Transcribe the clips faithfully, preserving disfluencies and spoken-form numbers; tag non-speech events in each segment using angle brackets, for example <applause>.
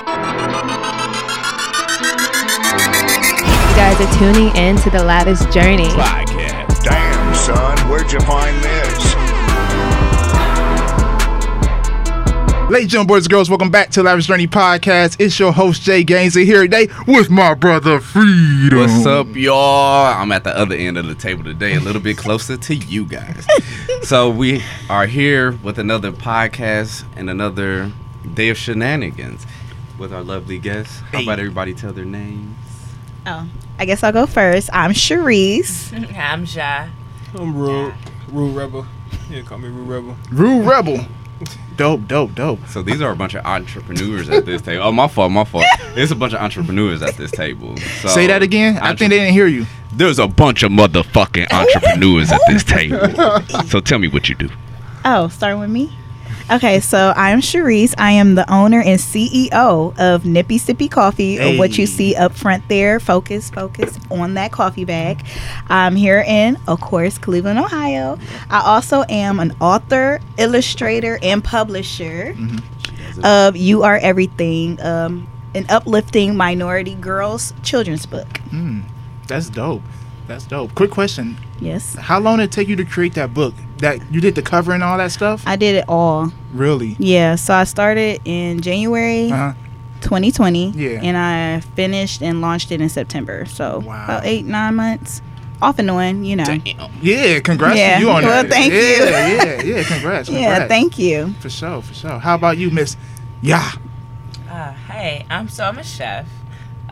You guys are tuning in to the Ladders Journey podcast. Damn, son, where'd you find this? Ladies and boys and girls, welcome back to the Ladders Journey podcast. It's your host, Jay Gaines, and here today with my brother, Freedom. What's up, y'all? I'm at the other end of the table today, a little bit closer to you guys. So we are here with another podcast and another day of shenanigans with our lovely guests. How about everybody tell their names? Oh, I guess I'll go first. I'm Charisse. I'm Ja. I'm Rue. Rue Rebel. Yeah, call me Rue Rebel. Rue Rebel. Dope, dope, dope. So these are a bunch of entrepreneurs at this table. Oh, my fault, my fault. There's a bunch of entrepreneurs at this table. So say that again? Entre- I think they didn't hear you. There's a bunch of motherfucking entrepreneurs at this table. So tell me what you do. Oh, start with me? Okay, so I'm Charisse. I am the owner and C E O of Nippy Sippy Coffee, hey. Or what you see up front there. Focus, focus on that coffee bag. I'm here in, of course, Cleveland, Ohio. I also am an author, illustrator, and publisher mm-hmm. of You Are Everything, um, an uplifting minority girls children's book. Mm, that's dope. That's dope. Quick question. Yes. How long did it take you to create that book? That you did the cover and all that stuff? I did it all. Really? Yeah. So I started in January uh-huh. twenty twenty. Yeah. And I finished and launched it in September. So wow. about eight, nine months. Off and on, you know. Damn. Yeah, congrats yeah. to you on well, that. Well, thank yeah, you. Yeah, yeah, yeah. Congrats, congrats. Yeah, thank you. For sure, for sure. How about you, Miss Yeah? Uh, hey, I'm so I'm a chef.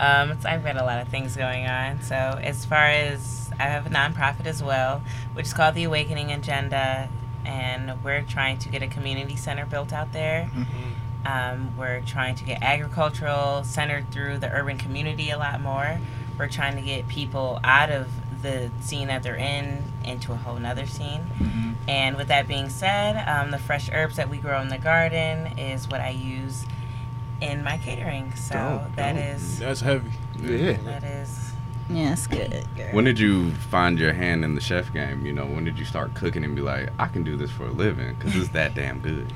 Um, it's, I've got a lot of things going on. So as far as I have a nonprofit as well, which is called The Awakening Agenda, and we're trying to get a community center built out there. Mm-hmm. Um, we're trying to get agricultural centered through the urban community a lot more. We're trying to get people out of the scene that they're in into a whole nother scene. Mm-hmm. And with that being said, um, the fresh herbs that we grow in the garden is what I use in my catering. So oh, that oh, is... That's heavy. Yeah. That is... Yeah, it's good. Girl. When did you find your hand in the chef game? You know, when did you start cooking and be like, I can do this for a living because it's that damn good?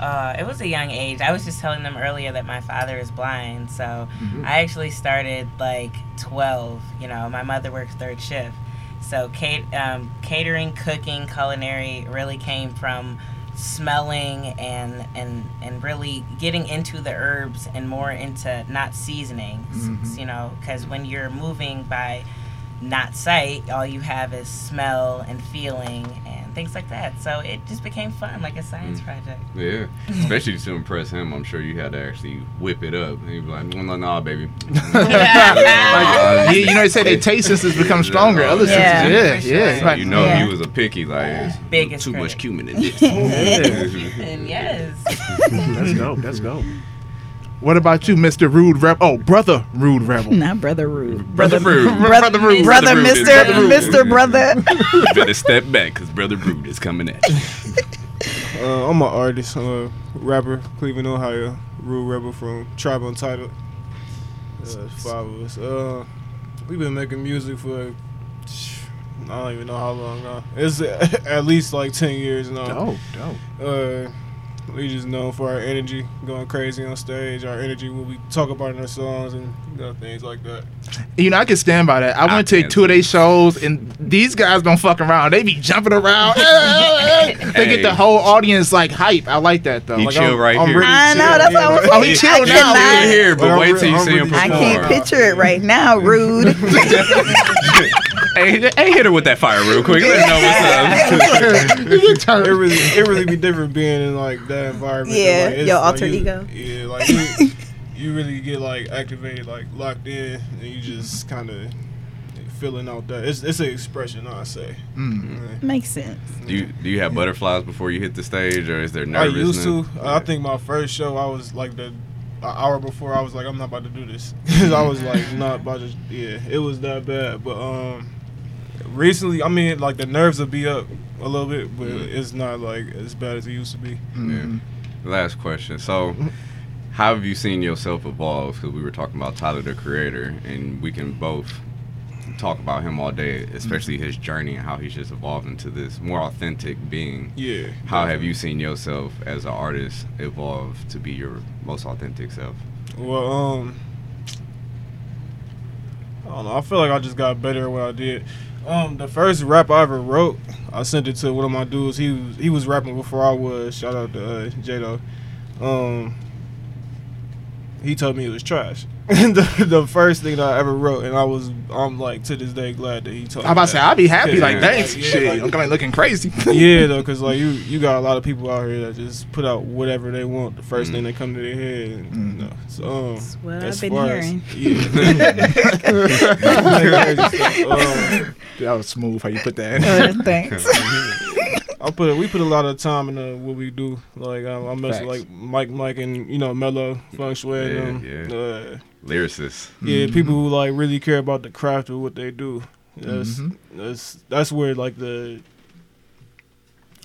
uh, it was a young age. I was just telling them earlier that my father is blind. So mm-hmm. I actually started like twelve. You know, my mother works third shift. So cat- um, catering, cooking, culinary really came from smelling and, and, and really getting into the herbs and more into not seasonings, mm-hmm. you know, because when you're moving by not sight, all you have is smell and feeling and things like that. So it just became fun, like a science project. Yeah, especially to impress him. I'm sure you had to actually whip it up. And he'd be like, no, no, baby. Yeah, you know, they say their taste senses become stronger. Other senses, yeah, yeah. Like, you know, yeah. he was a picky, like, it's too critic. Much cumin in this. And yes. Let's go, let's go. What about you, Mister Rude Rebel? Oh, Brother Rude Rebel. Not Brother Rude. Brother Rude. Brother Rude. Brother Mister Mister Brother. You better step back because Brother Rude is coming at you. uh, I'm an artist. I'm a rapper, Cleveland, Ohio. Rude Rebel from Tribe Untitled. Uh, five of us. Uh, we've been making music for, I don't even know how long now. It's at least like ten years now. Dope, dope. Uh, We just known for our energy, going crazy on stage, our energy, what we talk about in our songs and you know, things like that. You know, I can stand by that. I, I went to two of their shows, and these guys don't fuck around. They be jumping around. Hey. They get the whole audience, like, hype. I like that, though. You like, chill I'm, right I'm here. Really I chill. Know, that's yeah. what I was saying. Oh, he chill now. I chill here, but well, wait till you I'm see him really perform. I can't picture it right now, Rude. Hey, hey, hit her with that fire real quick. Let her know what's up. it, really, it really be different being in, like, that environment. Yeah, like, your alter like, ego. You, yeah, like, you, you really get, like, activated, like, locked in, and you just kind of feeling out that. It's it's an expression, I say. Mm-hmm. Right. Makes sense. Do you, do you have butterflies before you hit the stage, or is there nervousness? I used to. I think my first show, I was, like, the... An hour before, I was like, I'm not about to do this. Because I was like, not about to, yeah, it was that bad. But um, recently, I mean, like, the nerves will be up a little bit, but mm-hmm. it's not, like, as bad as it used to be. Mm-hmm. Yeah. Last question. So, how have you seen yourself evolve? Because we were talking about Tyler, the Creator, and we can both talk about him all day, especially his journey and how he's just evolved into this more authentic being. Yeah. How have you seen yourself as an artist evolve to be your most authentic self? Well, um, I don't know. I feel like I just got better at what I did. Um, the first rap I ever wrote, I sent it to one of my dudes. He was, he was rapping before I was. Shout out to uh, J-Dog. Um, he told me it was trash. the, the first thing that I ever wrote, and I was, I'm like to this day glad that he told me. I'm about to say, I'd be happy, yeah, like, thanks, like, yeah, shit. Like, I'm kind of looking crazy. Yeah, though, because like you, you got a lot of people out here that just put out whatever they want. The first mm. thing that come to their head. And, mm. you know, so um, that's what I've been hearing. As, yeah. um, that was smooth how you put that in. Oh, thanks. I put we put a lot of time into what we do. Like I, I mess with like Mike, Mike, and you know Mellow, Feng Shui, yeah, and them. Yeah. Uh, lyricists. Yeah, mm-hmm. people who like really care about the craft of what they do. That's mm-hmm. that's that's where like the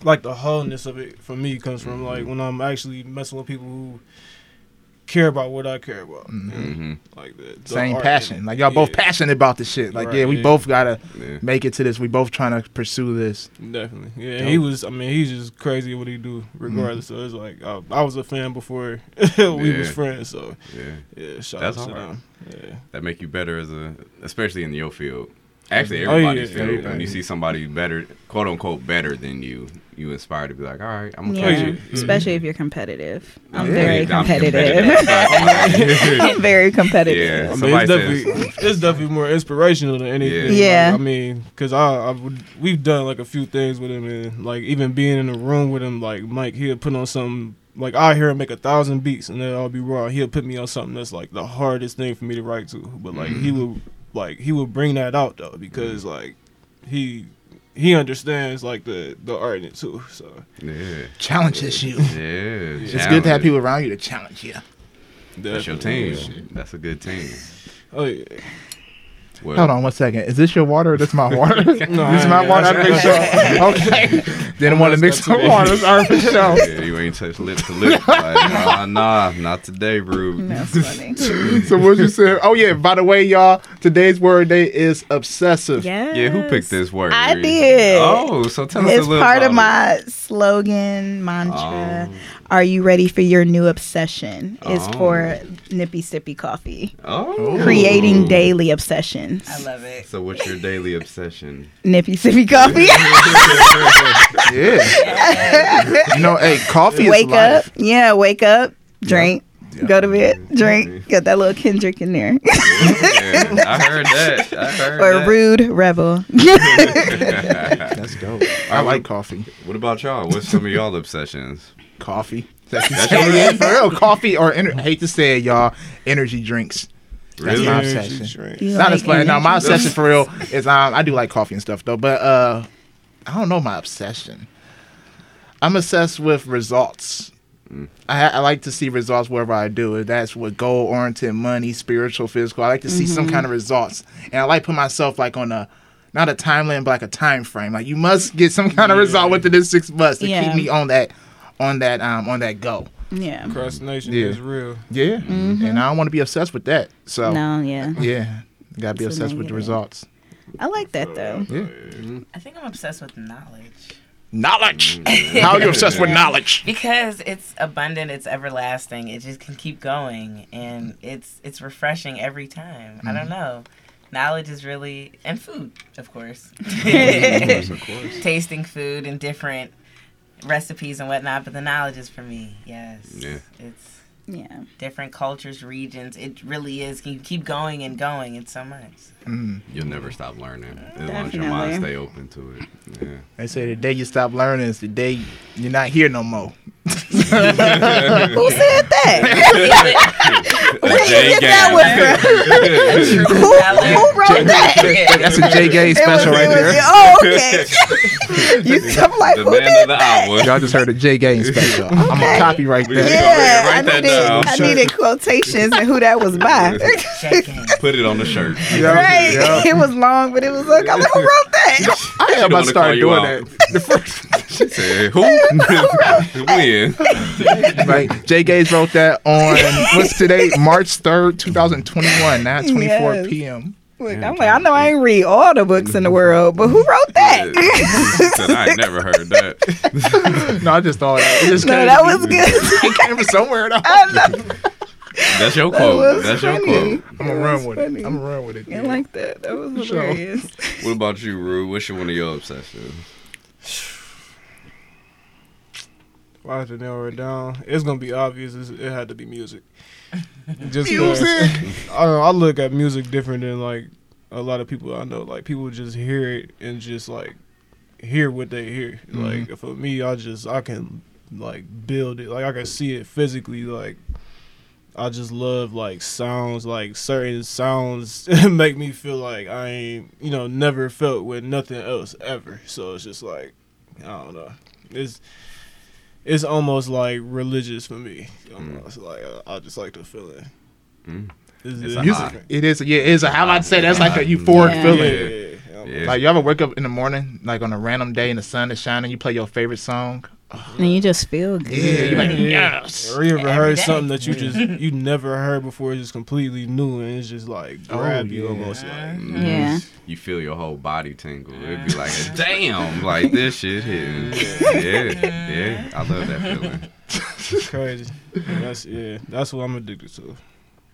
like the wholeness of it for me comes from. Mm-hmm. Like when I'm actually messing with people who care about what I care about. Mm-hmm. Like the, the same passion. And, like y'all yeah. both passionate about this shit. Like right, yeah, we yeah. both gotta yeah. make it to this. We both trying to pursue this. Definitely. Yeah, you know? He was. I mean, he's just crazy at what he do. Regardless, mm-hmm. so it's like I, I was a fan before we yeah. was friends. So yeah, yeah. Shout That's out to him. Yeah. That make you better as a, especially in your field. Actually, everybody's oh, yeah, field. Yeah, when you see somebody better, quote unquote, better than you. You inspired to be like, all right, I'm gonna yeah. play you. Especially if you're competitive. I'm yeah. very competitive. I'm competitive. I'm very competitive. Yeah, I mean, it's, definitely, it's definitely more inspirational than anything. Yeah. Like, I mean, because I, I would, we've done like a few things with him, and like even being in the room with him, like Mike, he'll put on something. Like, I hear him make a thousand beats, and then I'll be raw. He'll put me on something that's like the hardest thing for me to write to. But like mm-hmm. he would, like he would bring that out though, because mm-hmm. like he. He understands like the the art in it too, so yeah. Challenges yeah. you. Yeah, it's challenge. Good to have people around you to challenge you. That's Definitely. Your team. That's a good team. Oh yeah. Well, hold on one second. Is this your water? Or this my water? No, this is my water. I mixed up. Okay. Didn't want to mix some waters. Our for sure. Yeah, you ain't touch lip to lip. Like, nah, nah, not today, Rube. That's funny. So what you said? Oh yeah. By the way, y'all, today's word day is obsessive. Yes. Yeah. Who picked this word? I did. Oh, so tell us it's a little. It's part about of my it. slogan mantra. Um, Are you ready for your new obsession? Oh. Is for Nippy Sippy Coffee. Oh. Creating daily obsessions. I love it. So what's your daily obsession? Nippy Sippy Coffee. Yeah. You know, hey, coffee wake is life. Up. Yeah, wake up, drink. Yep. Yep. Go to bed, drink, get that little Kendrick in there. Yeah, I heard that. I heard or that. Rude Rebel. That's dope. I, I like coffee. What about y'all? What's some of y'all obsessions? Coffee. That's That's for real, coffee or ener- I hate to say it, y'all. Energy drinks. Really? That's my obsession. It's not like as funny. No, my obsession for real is um, I do like coffee and stuff though, but uh, I don't know my obsession. I'm obsessed with results. Mm. I, I like to see results wherever I do it. That's what goal oriented, money, spiritual, physical. I like to see mm-hmm. some kind of results, and I like to put myself like on a not a timeline, but like a time frame. Like you must get some kind of yeah. result within this six months to yeah. keep me on that, on that, um, on that go. Yeah, procrastination yeah. is real. Yeah, mm-hmm. and I don't want to be obsessed with that. So no, yeah, yeah, gotta be That's obsessed with the it. results. I like that though. Yeah. Mm-hmm. I think I'm obsessed with knowledge. Knowledge. How are you obsessed with knowledge? Because it's abundant, it's everlasting, it just can keep going, and it's it's refreshing every time. Mm-hmm. I don't know. Knowledge is really, and food, of course. Of course, of course. Tasting food and different recipes and whatnot, but the knowledge is for me. Yes. Yeah. It's yeah. different cultures, regions. It really is. Can you keep going and going? It's so much. Mm. You'll never stop learning as Definitely. long as your mind stay open to it. Yeah. They say the day you stop learning is the day you're not here no more. Who said that? Where did you get that one from? Who, who wrote that? That's a Jay Gaines special was, right there. Was, oh, okay. You come like, who did that? Hour. Y'all just heard a Jay Gaines special. Okay. I'm going to copyright that. Yeah, I needed, that I needed quotations and who that was by. Put it on the shirt. Yep, right, yep. It was long, but it was like, I was like, who wrote that? I had about to start doing out. That. The first, she said, who? When? Like, Jay Gaines wrote that on, what's today? March third, twenty twenty-one, now twenty-four p.m. Look, I'm like, I know I ain't read all the books in the world, but who wrote that? Yeah. I ain't never heard that. No, I just thought it just no, that was good. It came from somewhere. I know. That's your quote. That That's funny. your quote. I'm gonna run with funny. it. I'm gonna run with it. Yeah. I like that. That was hilarious. So, what about you, Rue? What's your, one of your obsessions? Why have to narrow it down? It's gonna be obvious. It's, it had to be music. Just music. I, don't know, I look at music different than like a lot of people I know. Like people just hear it and just like hear what they hear. Mm-hmm. Like for me, I just I can like build it. Like I can see it physically. Like. I just love like sounds, like certain sounds make me feel like I ain't, you know, never felt with nothing else ever. So it's just like, I don't know. It's it's almost like religious for me. Almost mm. like I, I just like the feeling. Mm. It's, it's music. It is, yeah. It's a how I'd say that's like a euphoric yeah. feeling. Yeah, yeah, yeah. Yeah. Like you ever wake up in the morning, like on a random day, and the sun is shining, you play your favorite song. And you just feel good. Yeah, you're like, yes. Or you ever heard something that you just you never heard before, it's just completely new, and it's just like grab oh, you yeah. almost like mm-hmm. yeah. You feel your whole body tingle. It'd be like, damn, like this shit hitting. Yeah, yeah, yeah. I love that feeling. It's crazy. Yeah, that's yeah. That's what I'm addicted to.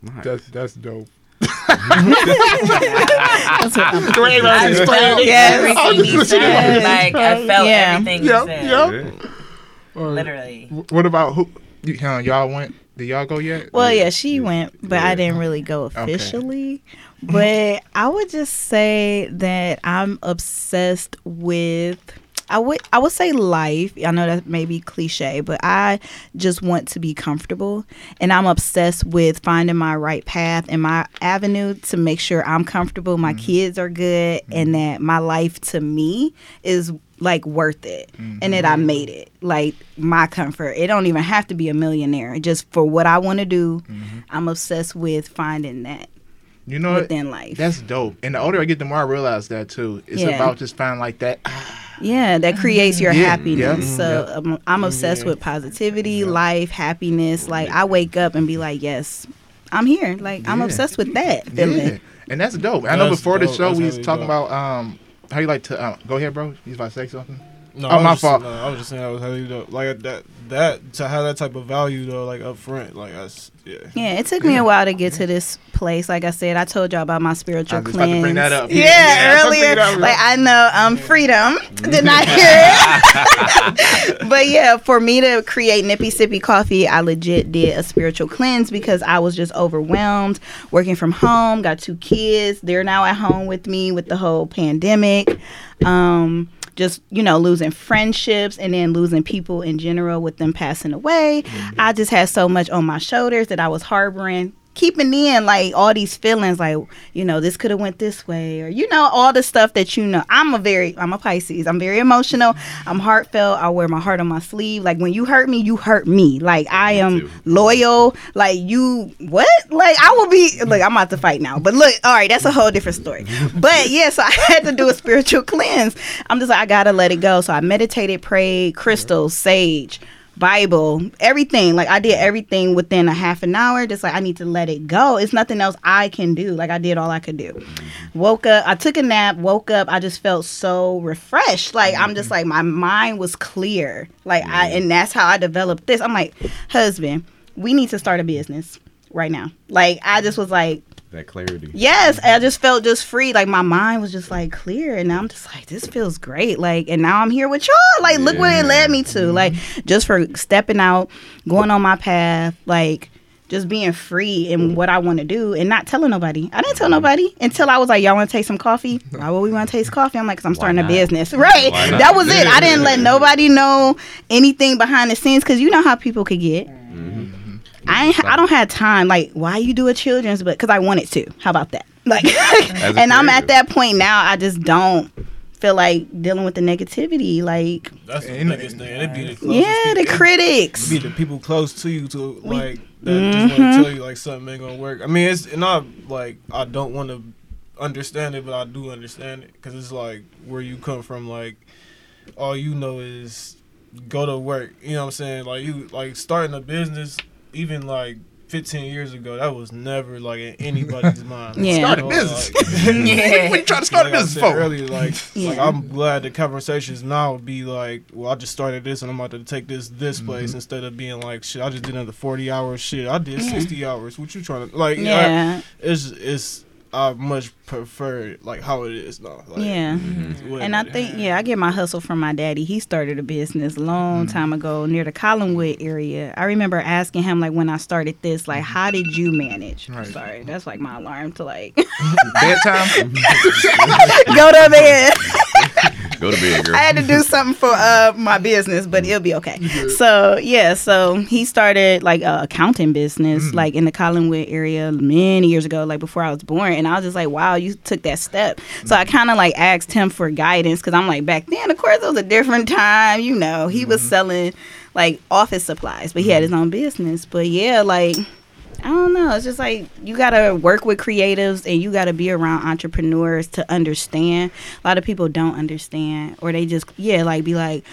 Nice. That's that's dope. That's what I'm doing. I felt everything you said. Like I felt yeah. everything you yep, said. Yep. Literally. What about who? Y'all went? Did y'all go yet? Well, yeah, she yeah. went, but yeah. I didn't really go officially. Okay. But I would just say that I'm obsessed with. I would I would say life. I know that may be cliche, but I just want to be comfortable, and I'm obsessed with finding my right path and my avenue to make sure I'm comfortable, my mm. kids are good, mm. and that my life to me is like worth it, mm-hmm. and that I made it. Like my comfort, it don't even have to be a millionaire. Just for what I want to do, mm-hmm. I'm obsessed with finding that. You know, within life. That's dope. And the older I get, the more I realize that too. It's yeah. about just finding like that. Yeah, that creates your yeah, happiness. Yeah, so yeah. I'm, I'm obsessed yeah. with positivity, yeah. life, happiness. Like I wake up and be like, yes, I'm here. Like yeah. I'm obsessed with that feeling. Yeah. And that's dope. I know that's before dope. the show that's we was talking dope. about um how you like to uh, go ahead, bro. You was about to say something? No, oh, my just, fault. No, I was just saying I was how you dope. Like that that to have that type of value though, like up front, like I. Yeah. yeah, it took me a while to get to this place. Like I said, I told y'all about my spiritual I was cleanse. About to bring that up. Yeah, yeah earlier. Up. Like I know, um, freedom. Did not hear it. But yeah, for me to create Nippy Sippy Coffee, I legit did a spiritual cleanse because I was just overwhelmed. Working from home, got two kids. They're now at home with me with the whole pandemic. Um, just you know, losing friendships and then losing people in general with them passing away. Mm-hmm. I just had so much on my shoulders that I was harboring, keeping in like all these feelings, like you know this could have went this way, or you know all the stuff that you know. I'm a very, I'm a Pisces. I'm very emotional. I'm heartfelt. I wear my heart on my sleeve. Like when you hurt me, you hurt me. Like I am too. loyal. Like you, what? Like I will be. Look, I'm about to fight now. But look, all right, that's a whole different story. But yeah, so I had to do a spiritual cleanse. I'm just like I gotta let it go. So I meditated, prayed, crystals, sage. Bible, everything. Like I did everything within a half an hour. Just like I need to let it go. It's nothing else I can do. Like I did all I could do. Woke up. I took a nap. Woke up. I just felt so refreshed. Like I'm just like my mind was clear. Like I and that's how I developed this. I'm like, husband, we need to start a business right now. Like I just was like. That clarity. Yes, I just felt just free. Like my mind was just like clear, and now I'm just like, this feels great. Like, and now I'm here with y'all. Like, yeah. Look where it led me to. Mm-hmm. Like, just for stepping out, going on my path, like just being free in what I want to do, and not telling nobody. I didn't tell nobody until I was like, y'all want to taste some coffee? Why would we want to taste coffee? I'm like, cause I'm Why starting not? a business, right? That was it. I didn't let nobody know anything behind the scenes, cause you know how people could get. Mm-hmm. I ain't, I don't have time. Like, why you do a children's book? Because I wanted to. How about that? Like, and I'm at that point now. I just don't feel like dealing with the negativity. Like, that's the biggest thing. It be the closest yeah, people. the critics. Be the people close to you to like that mm-hmm. just want to tell you like something ain't gonna work. I mean, it's and I like I don't want to understand it, but I do understand it because it's like where you come from. Like, all you know is go to work. You know what I'm saying? Like you like starting a business. Even like fifteen years ago, that was never like in anybody's mind. Yeah. Start a business. Like, yeah. What are you trying to start like a business for? Earlier, like, yeah. like, I'm glad the conversations now would be like, well, I just started this and I'm about to take this this mm-hmm. place, instead of being like, shit, I just did another forty hours. Shit, I did yeah. sixty hours. What you trying to, like, yeah. I, it's, it's, I much prefer like how it is now. Like, yeah, mm-hmm. and I think yeah, I get my hustle from my daddy. He started a business long mm-hmm. time ago near the Collinwood area. I remember asking him like when I started this, like how did you manage? Right. Sorry, that's like my alarm to like bedtime. Go to bed. Go to bed, girl. I had to do something for uh, my business, but it'll be okay. Yeah. So, yeah, so he started, like, an accounting business, mm. like, in the Collinwood area many years ago, like, before I was born. And I was just like, wow, you took that step. Mm. So I kind of, like, asked him for guidance because I'm like, back then, of course, it was a different time. You know, he mm-hmm. was selling, like, office supplies, but he had his own business. But, yeah, like... I don't know. It's just like you got to work with creatives and you got to be around entrepreneurs to understand. A lot of people don't understand, or they just, yeah, like be like,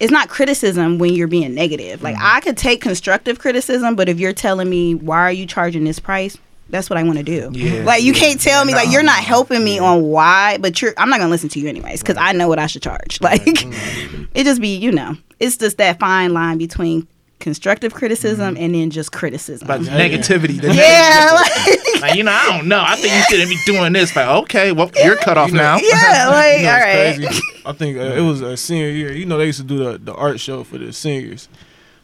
it's not criticism when you're being negative. Like mm-hmm. I could take constructive criticism, but if you're telling me, why are you charging this price? That's what I want to do. Yeah. Like, you can't tell me, no. like, you're not helping me on why, but you're, I'm not going to listen to you anyways because right. I know what I should charge. Like, right. it just be, you know, it's just that fine line between constructive criticism mm-hmm. and then just criticism. But negativity. Yeah. yeah like, like, you know, I don't know. I think you shouldn't be doing this. Like, okay, well, yeah. you're cut off you know, now. Yeah, like, you know, all right. Crazy. I think uh, it was a senior year. You know, they used to do the, the art show for the seniors.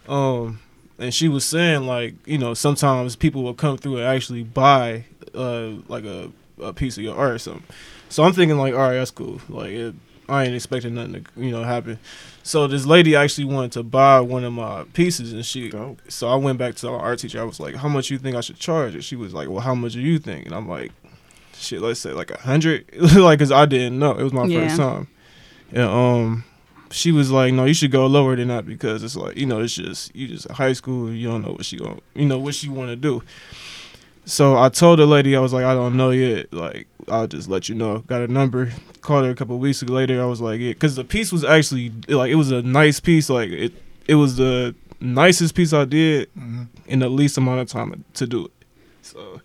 Um, and she was saying, like, you know, sometimes people will come through and actually buy, uh, like, a, a piece of your art or something. So I'm thinking, like, all right, that's cool. Like, it, I ain't expecting nothing to, you know, happen. So this lady actually wanted to buy one of my pieces and she, oh. so I went back to our art teacher. I was like, how much you think I should charge? And she was like, well, how much do you think? And I'm like, shit, let's say like a hundred. Like, cause I didn't know. It was my yeah. first time. And um, she was like, no, you should go lower than that because it's like, you know, it's just, you just in high school. You don't know what she gonna, you know, what she want to do. So I told the lady, I was like, I don't know yet. Like, I'll just let you know. Got a number. Called her a couple of weeks later. I was like, yeah. Because the piece was actually, like, it was a nice piece. Like, it it was the nicest piece I did mm-hmm. in the least amount of time to do it. So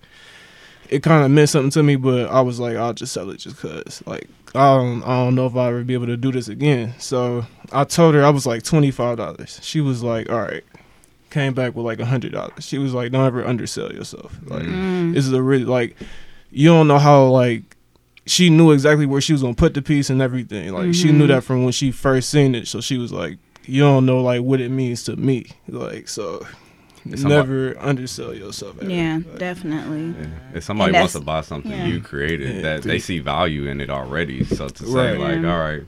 it kind of meant something to me, but I was like, I'll just sell it just because. Like, I don't, I don't know if I'll ever be able to do this again. So I told her I was like twenty-five dollars. She was like, all right. Came back with like a hundred dollars. She was like, don't ever undersell yourself. Like, mm. this is a really, like, you don't know how, like, she knew exactly where she was gonna put the piece and everything. Like, mm-hmm. she knew that from when she first seen it. So she was like, you don't know, like, what it means to me. Like, so if never somebody, undersell yourself ever. Yeah, like, definitely. Yeah. If somebody wants to buy something yeah. you created, yeah, that dude. They see value in it already. So to say, right. like, yeah. all right,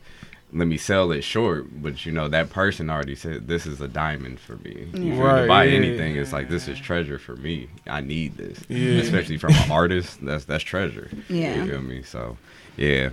let me sell it short, but you know that person already said this is a diamond for me. Yeah. You right, to buy yeah, anything, yeah. it's like this is treasure for me. I need this, yeah. especially from an artist. That's that's treasure. Yeah, you feel me? So, yeah.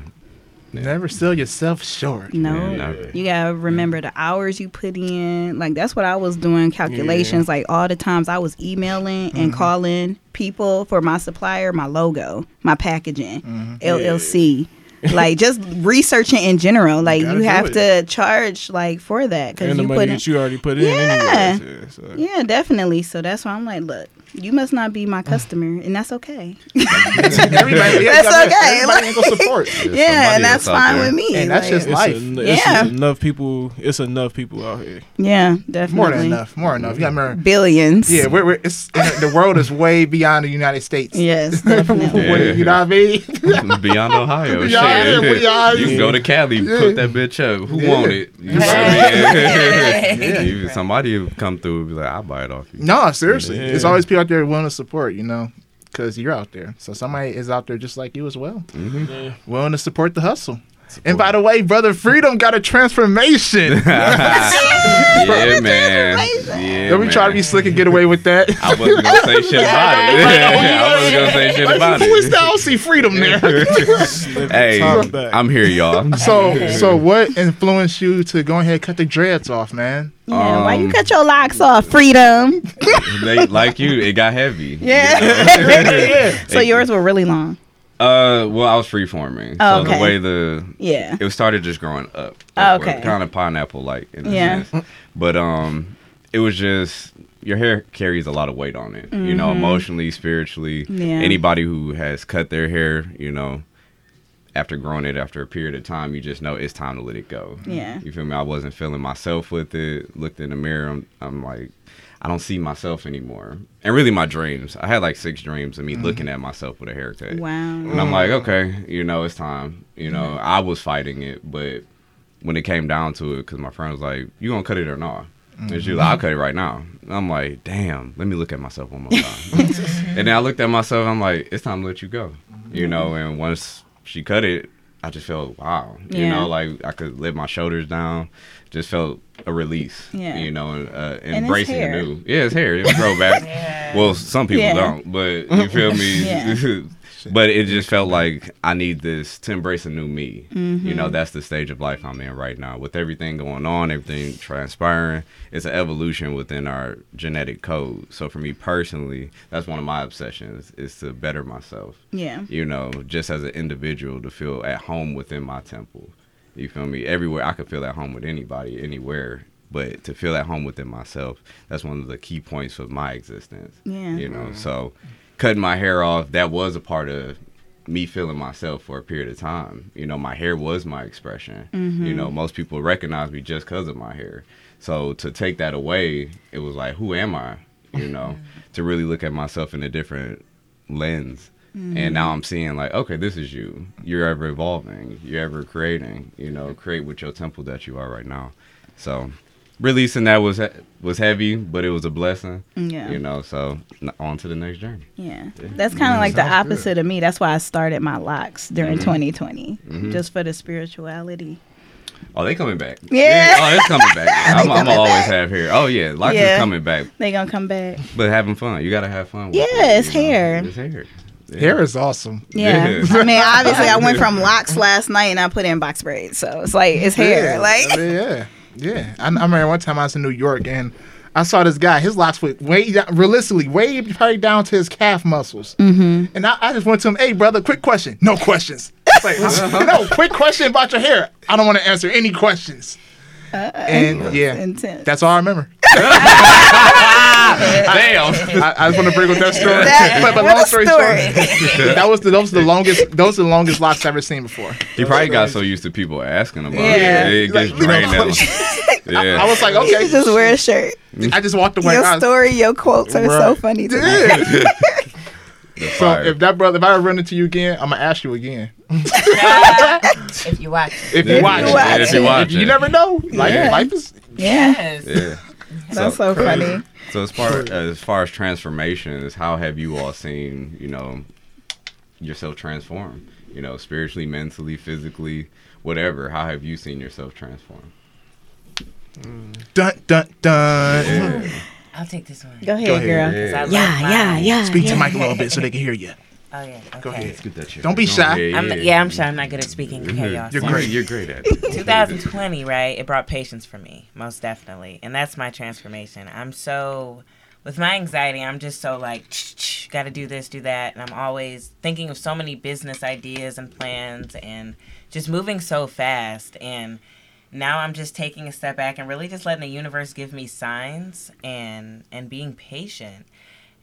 yeah. Never sell yourself short. No, yeah. you gotta remember the hours you put in. Like that's what I was doing calculations. Yeah. Like all the times I was emailing and mm-hmm. calling people for my supplier, my logo, my packaging, mm-hmm. L L C. Yeah. Like just researching in general, like you, you have it. to charge like for that because you put in, that you already put in. Yeah, anyways, yeah, so. yeah, definitely. So that's why I'm like, look, you must not be my customer, and that's okay. that's okay. Everybody ain't gonna support. Yeah, and that's fine with me. And that's like, just life. It's, a, it's yeah. enough people. It's enough people out here. Yeah, definitely. More than enough. More than enough. You gotta remember billions. Yeah, we're, we're it's the world is way beyond the United States. Yes, definitely. yeah. You know what I mean? Beyond Ohio. Beyond Yeah, you can go to Cali, yeah. put that bitch up. Who yeah. want it? You know I mean? yeah. Yeah. Somebody will come through and be like, I'll buy it off you. No, seriously. Yeah. There's always people out there willing to support, you know, because you're out there. So somebody is out there just like you as well. Mm-hmm. Yeah. Willing to support the hustle. Support. And by the way, Brother Freedom got a transformation. yeah, man. Yeah, Don't we man. try to be slick and get away with that? I wasn't going to say shit about it. I wasn't going to say shit about it. Who is that? I don't see Freedom there. Hey, I'm here, y'all. So, so what influenced you to go ahead and cut the dreads off, man? Yeah, um, why you cut your locks off, Freedom? They, like you, it got heavy. Yeah. You know? So yours were really long. Uh, well, I was free-forming, oh, okay. so the way the yeah it started just growing up, oh, okay, kind of pineapple like in a yeah. sense. But um, it was just your hair carries a lot of weight on it, mm-hmm. you know, emotionally, spiritually. Yeah. Anybody who has cut their hair, you know, after growing it after a period of time, you just know it's time to let it go. Yeah. You feel me? I wasn't feeling myself with it. Looked in the mirror. I'm, I'm like, I don't see myself anymore. And really my dreams. I had like six dreams of me mm-hmm. looking at myself with a haircut. Wow. And I'm like, okay, you know, it's time. You know, mm-hmm. I was fighting it, but when it came down to it, because my friend was like, you gonna cut it or not? Mm-hmm. And she was like, I'll cut it right now. And I'm like, damn, let me look at myself one more time. And then I looked at myself, I'm like, it's time to let you go. Mm-hmm. You know, and once she cut it, I just felt, wow. Yeah. You know, like I could let my shoulders down. Just felt a release, yeah. you know, uh, embracing the new. Yeah, it's hair. It'll grow back. Yeah. Well, some people yeah. don't, but you feel me? Yeah. But it just felt like I need this to embrace a new me. Mm-hmm. You know, that's the stage of life I'm in right now. With everything going on, everything transpiring, it's an evolution within our genetic code. So for me personally, that's one of my obsessions, is to better myself. Yeah. You know, just as an individual, to feel at home within my temple. You feel me? Everywhere. I could feel at home with anybody, anywhere. But to feel at home within myself, that's one of the key points of my existence. Yeah. You know, so cutting my hair off, that was a part of me feeling myself for a period of time. You know, my hair was my expression. Mm-hmm. You know, most people recognize me just because of my hair. So to take that away, it was like, who am I? You know, to really look at myself in a different lens. Mm-hmm. And now I'm seeing like, okay, this is you. You're ever evolving. You're ever creating. You know, create with your temple that you are right now. So releasing that was was heavy, but it was a blessing. Yeah. You know, so on to the next journey. Yeah. yeah. That's kind of yeah, like the opposite good. of me. That's why I started my locks during mm-hmm. twenty twenty, mm-hmm. just for the spirituality. Oh, they coming back. Yeah. Oh, it's coming back. I'm, I'm gonna always have hair. Oh yeah, locks yeah. is coming back. They gonna come back. But having fun, you gotta have fun. With yeah, it, it's, hair. it's hair. It's hair. Yeah. Hair is awesome. Yeah. yeah. I mean, obviously, I went from locks last night and I put in box braids. So it's like, it's hair. Yeah. Like, I mean, yeah. Yeah. I, I remember one time I was in New York and I saw this guy. His locks were way down, realistically, way probably down to his calf muscles. Mm-hmm. And I, I just went to him, hey, brother, quick question. No questions. Like, no, quick question about your hair. I don't want to answer any questions. Uh, and yeah, intense. That's all I remember. Damn, I, I just want to bring up that story. That, but but long story short, that was the those the longest those are the longest locks I've ever seen before. He probably got so used to people asking about yeah. it. It gets like, drained you know, out. yeah. I, I was like, okay, you just wear a shirt. I just walked away. Your story, was, your quotes are right. so funny. Dude. So if that brother, if I run into you again, I'm gonna ask you again. if you watch, if you watch, if you watch, you never know. Like yeah. life is, yeah, yeah. That's so, so funny. So as far as far as transformations, how have you all seen, you know, yourself transform? You know, spiritually, mentally, physically, whatever. How have you seen yourself transform? Mm. Dun dun dun. Yeah. I'll take this one. Go ahead, Go ahead girl. Yeah, yeah, like yeah, yeah. Speak yeah. to Mike a little bit so they can hear you. Oh, yeah. Okay. Go ahead. Get that shit. Don't be shy. Yeah, yeah. I'm, yeah, I'm shy. I'm not good at speaking. Okay, y'all. You're great. You're great at it. twenty twenty, right? It brought patience for me, most definitely. And that's my transformation. I'm so, with my anxiety, I'm just so like, got to do this, do that. And I'm always thinking of so many business ideas and plans and just moving so fast. And now I'm just taking a step back and really just letting the universe give me signs and and being patient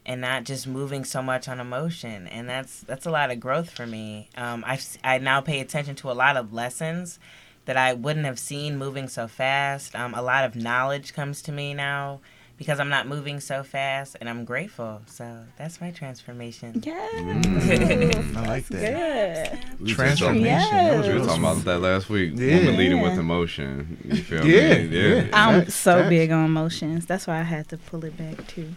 and not just moving so much on emotion. And that's that's a lot of growth for me. Um, I I now pay attention to a lot of lessons that I wouldn't have seen moving so fast. Um, a lot of knowledge comes to me now because I'm not moving so fast, and I'm grateful. So that's my transformation. Yeah. Mm, I like that. Good. Transformation. Yes. We were talking about that last week. Yeah. Woman leading yeah. with emotion. You feel yeah. me? Yeah. yeah. I'm that's, so that's. big on emotions. That's why I had to pull it back too.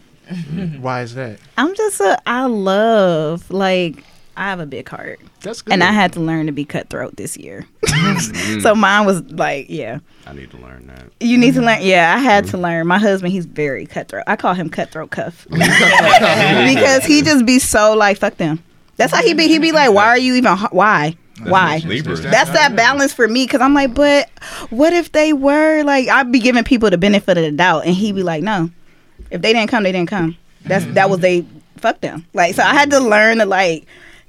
Why is that? I'm just a, I love, like, I have a big heart. That's good. And I had to learn to be cutthroat this year. mm. So mine was like, yeah. I need to learn that. You need mm. to learn. Yeah, I had mm. to learn. My husband, he's very cutthroat. I call him Cutthroat Cuff. Because he just be so like, fuck them. That's how he be. He be like, why are you even, why? That's why? That's that balance for me. Because I'm like, but what if they were? Like, I'd be giving people the benefit of the doubt. And he be like, no. If they didn't come, they didn't come. That's That was they, fuck them. Like, so I had to learn to like,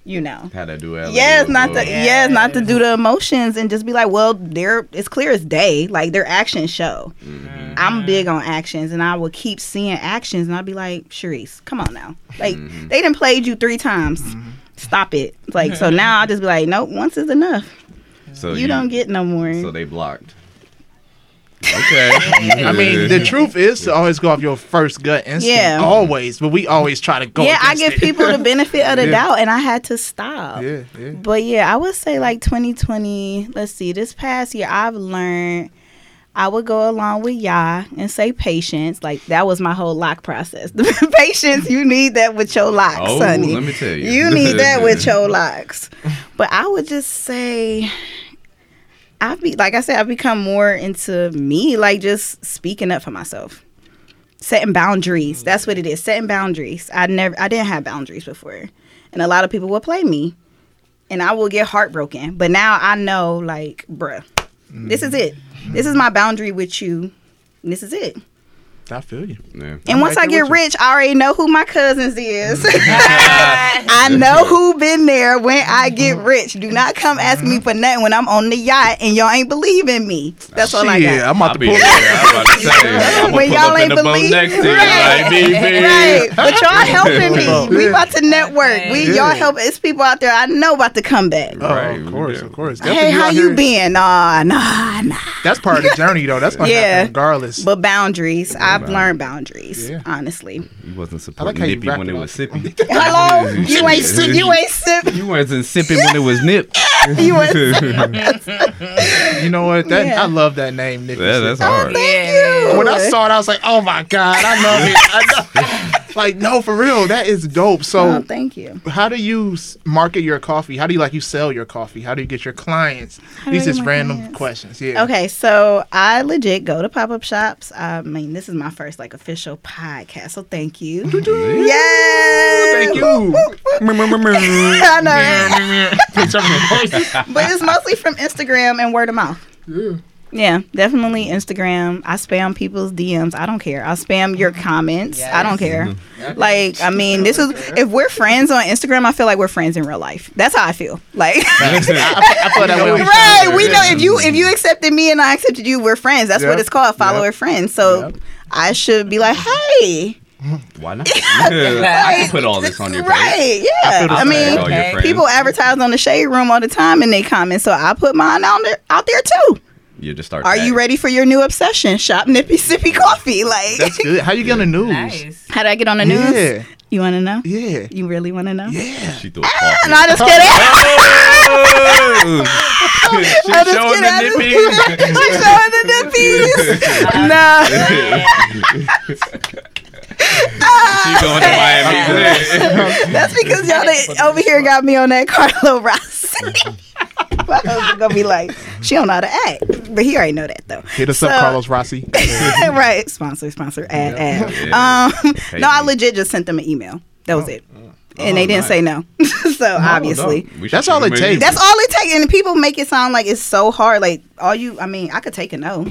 you know how to do it. Yes, not to yeah. yes, not to do the emotions and just be like, well, they're it's clear as day. Like their actions show. Mm-hmm. I'm big on actions, and I will keep seeing actions, and I'll be like, Charisse, come on now. Like mm-hmm. they done played you three times. Mm-hmm. Stop it. Like so now I'll just be like, nope, once is enough. So you, you don't get no more. So they blocked. Okay. I mean, the truth is to always go off your first gut instinct. Yeah. Always. But we always try to go Yeah, I give it. people the benefit of the yeah. doubt, and I had to stop. Yeah, yeah. But yeah, I would say like twenty twenty, let's see, this past year I've learned I would go along with y'all and say patience. Like, that was my whole lock process. The patience, you need that with your locks, oh, honey. Let me tell you. You need that with your locks. But I would just say... I've be like I said, I've become more into me, like just speaking up for myself, setting boundaries. That's what it is, setting boundaries. I never, I didn't have boundaries before, and a lot of people will play me, and I will get heartbroken. But now I know, like, bruh, mm. this is it. This is my boundary with you. And this is it. I feel you. Yeah. And I'm once right I get rich, I already know who my cousins is. I know who been there when I get rich. Do not come ask me for nothing when I'm on the yacht and y'all ain't believe in me. That's all I got. Yeah, I'm about to be there. I'm about to say. When y'all ain't believe in me. Right. But y'all helping me. We about to network. We Y'all help. It's people out there I know about to come back. Right. Of course, of course. Hey, how you been? Nah, nah, nah. That's part of the journey, though. That's part of it, regardless. But boundaries. I I've learned boundaries, yeah. honestly. You wasn't supporting like Nippy when it, it was Sippy. Hello? You ain't si- you ain't sipping. You wasn't sipping when it was Nip. You weren't You know what? That yeah. I love that name, Nippy. Yeah, that's hard. Oh, thank yeah. you. When I saw it, I was like, oh my God, I love it. I love it. Like, no, for real. That is dope. So oh, thank you. How do you market your coffee? How do you like you sell your coffee? How do you get your clients? How These just random clients? questions. Yeah. Okay, so I legit go to pop-up shops. I mean, this is my My first like official podcast, so thank you. Yeah, thank you. I know, right? <laughs> but it's mostly from Instagram and word of mouth. Yeah, yeah, definitely Instagram. I spam people's D Ms. I don't care. I spam your comments. Yes. I don't care. Mm-hmm. Like, I mean, this is if we're friends on Instagram. I feel like we're friends in real life. That's how I feel. Like, I, I feel that way. Right? We know if you if you accepted me and I accepted you, we're friends. That's yep. what it's called. Follower yep. friends. So. Yep. I should be like, hey. Why not? Yeah, like, I can put all this on your page. Right, yeah. I, I mean, okay. people advertise on the Shade Room all the time and they comment, so I put mine on there, out there too. You just start. Are back. You ready for your new obsession? Shop Nippy Sippy Coffee. Like, that's good. How you get on the news? Nice. How did I get on the news? Yeah. You want to know? Yeah. You really want to know? Yeah. She threw a ah, no, I'm just kidding. She's I'm just showing kidding. the nippies. She's showing the nippies. No. She going to Miami. That's because y'all they, over here got me on that Carlo Rossi. My husband gonna be like, she don't know how to act, but he already know that though. Hit us so, up, Carlos Rossi. Right, sponsor, sponsor, ad, yeah. ad. Yeah. Um, hey, no, I legit just sent them an email. That was oh, it, uh, and oh, they didn't nice. say no. So no, obviously, no. that's all it takes. It. That's all it takes, and people make it sound like it's so hard. Like all you, I mean, I could take a no.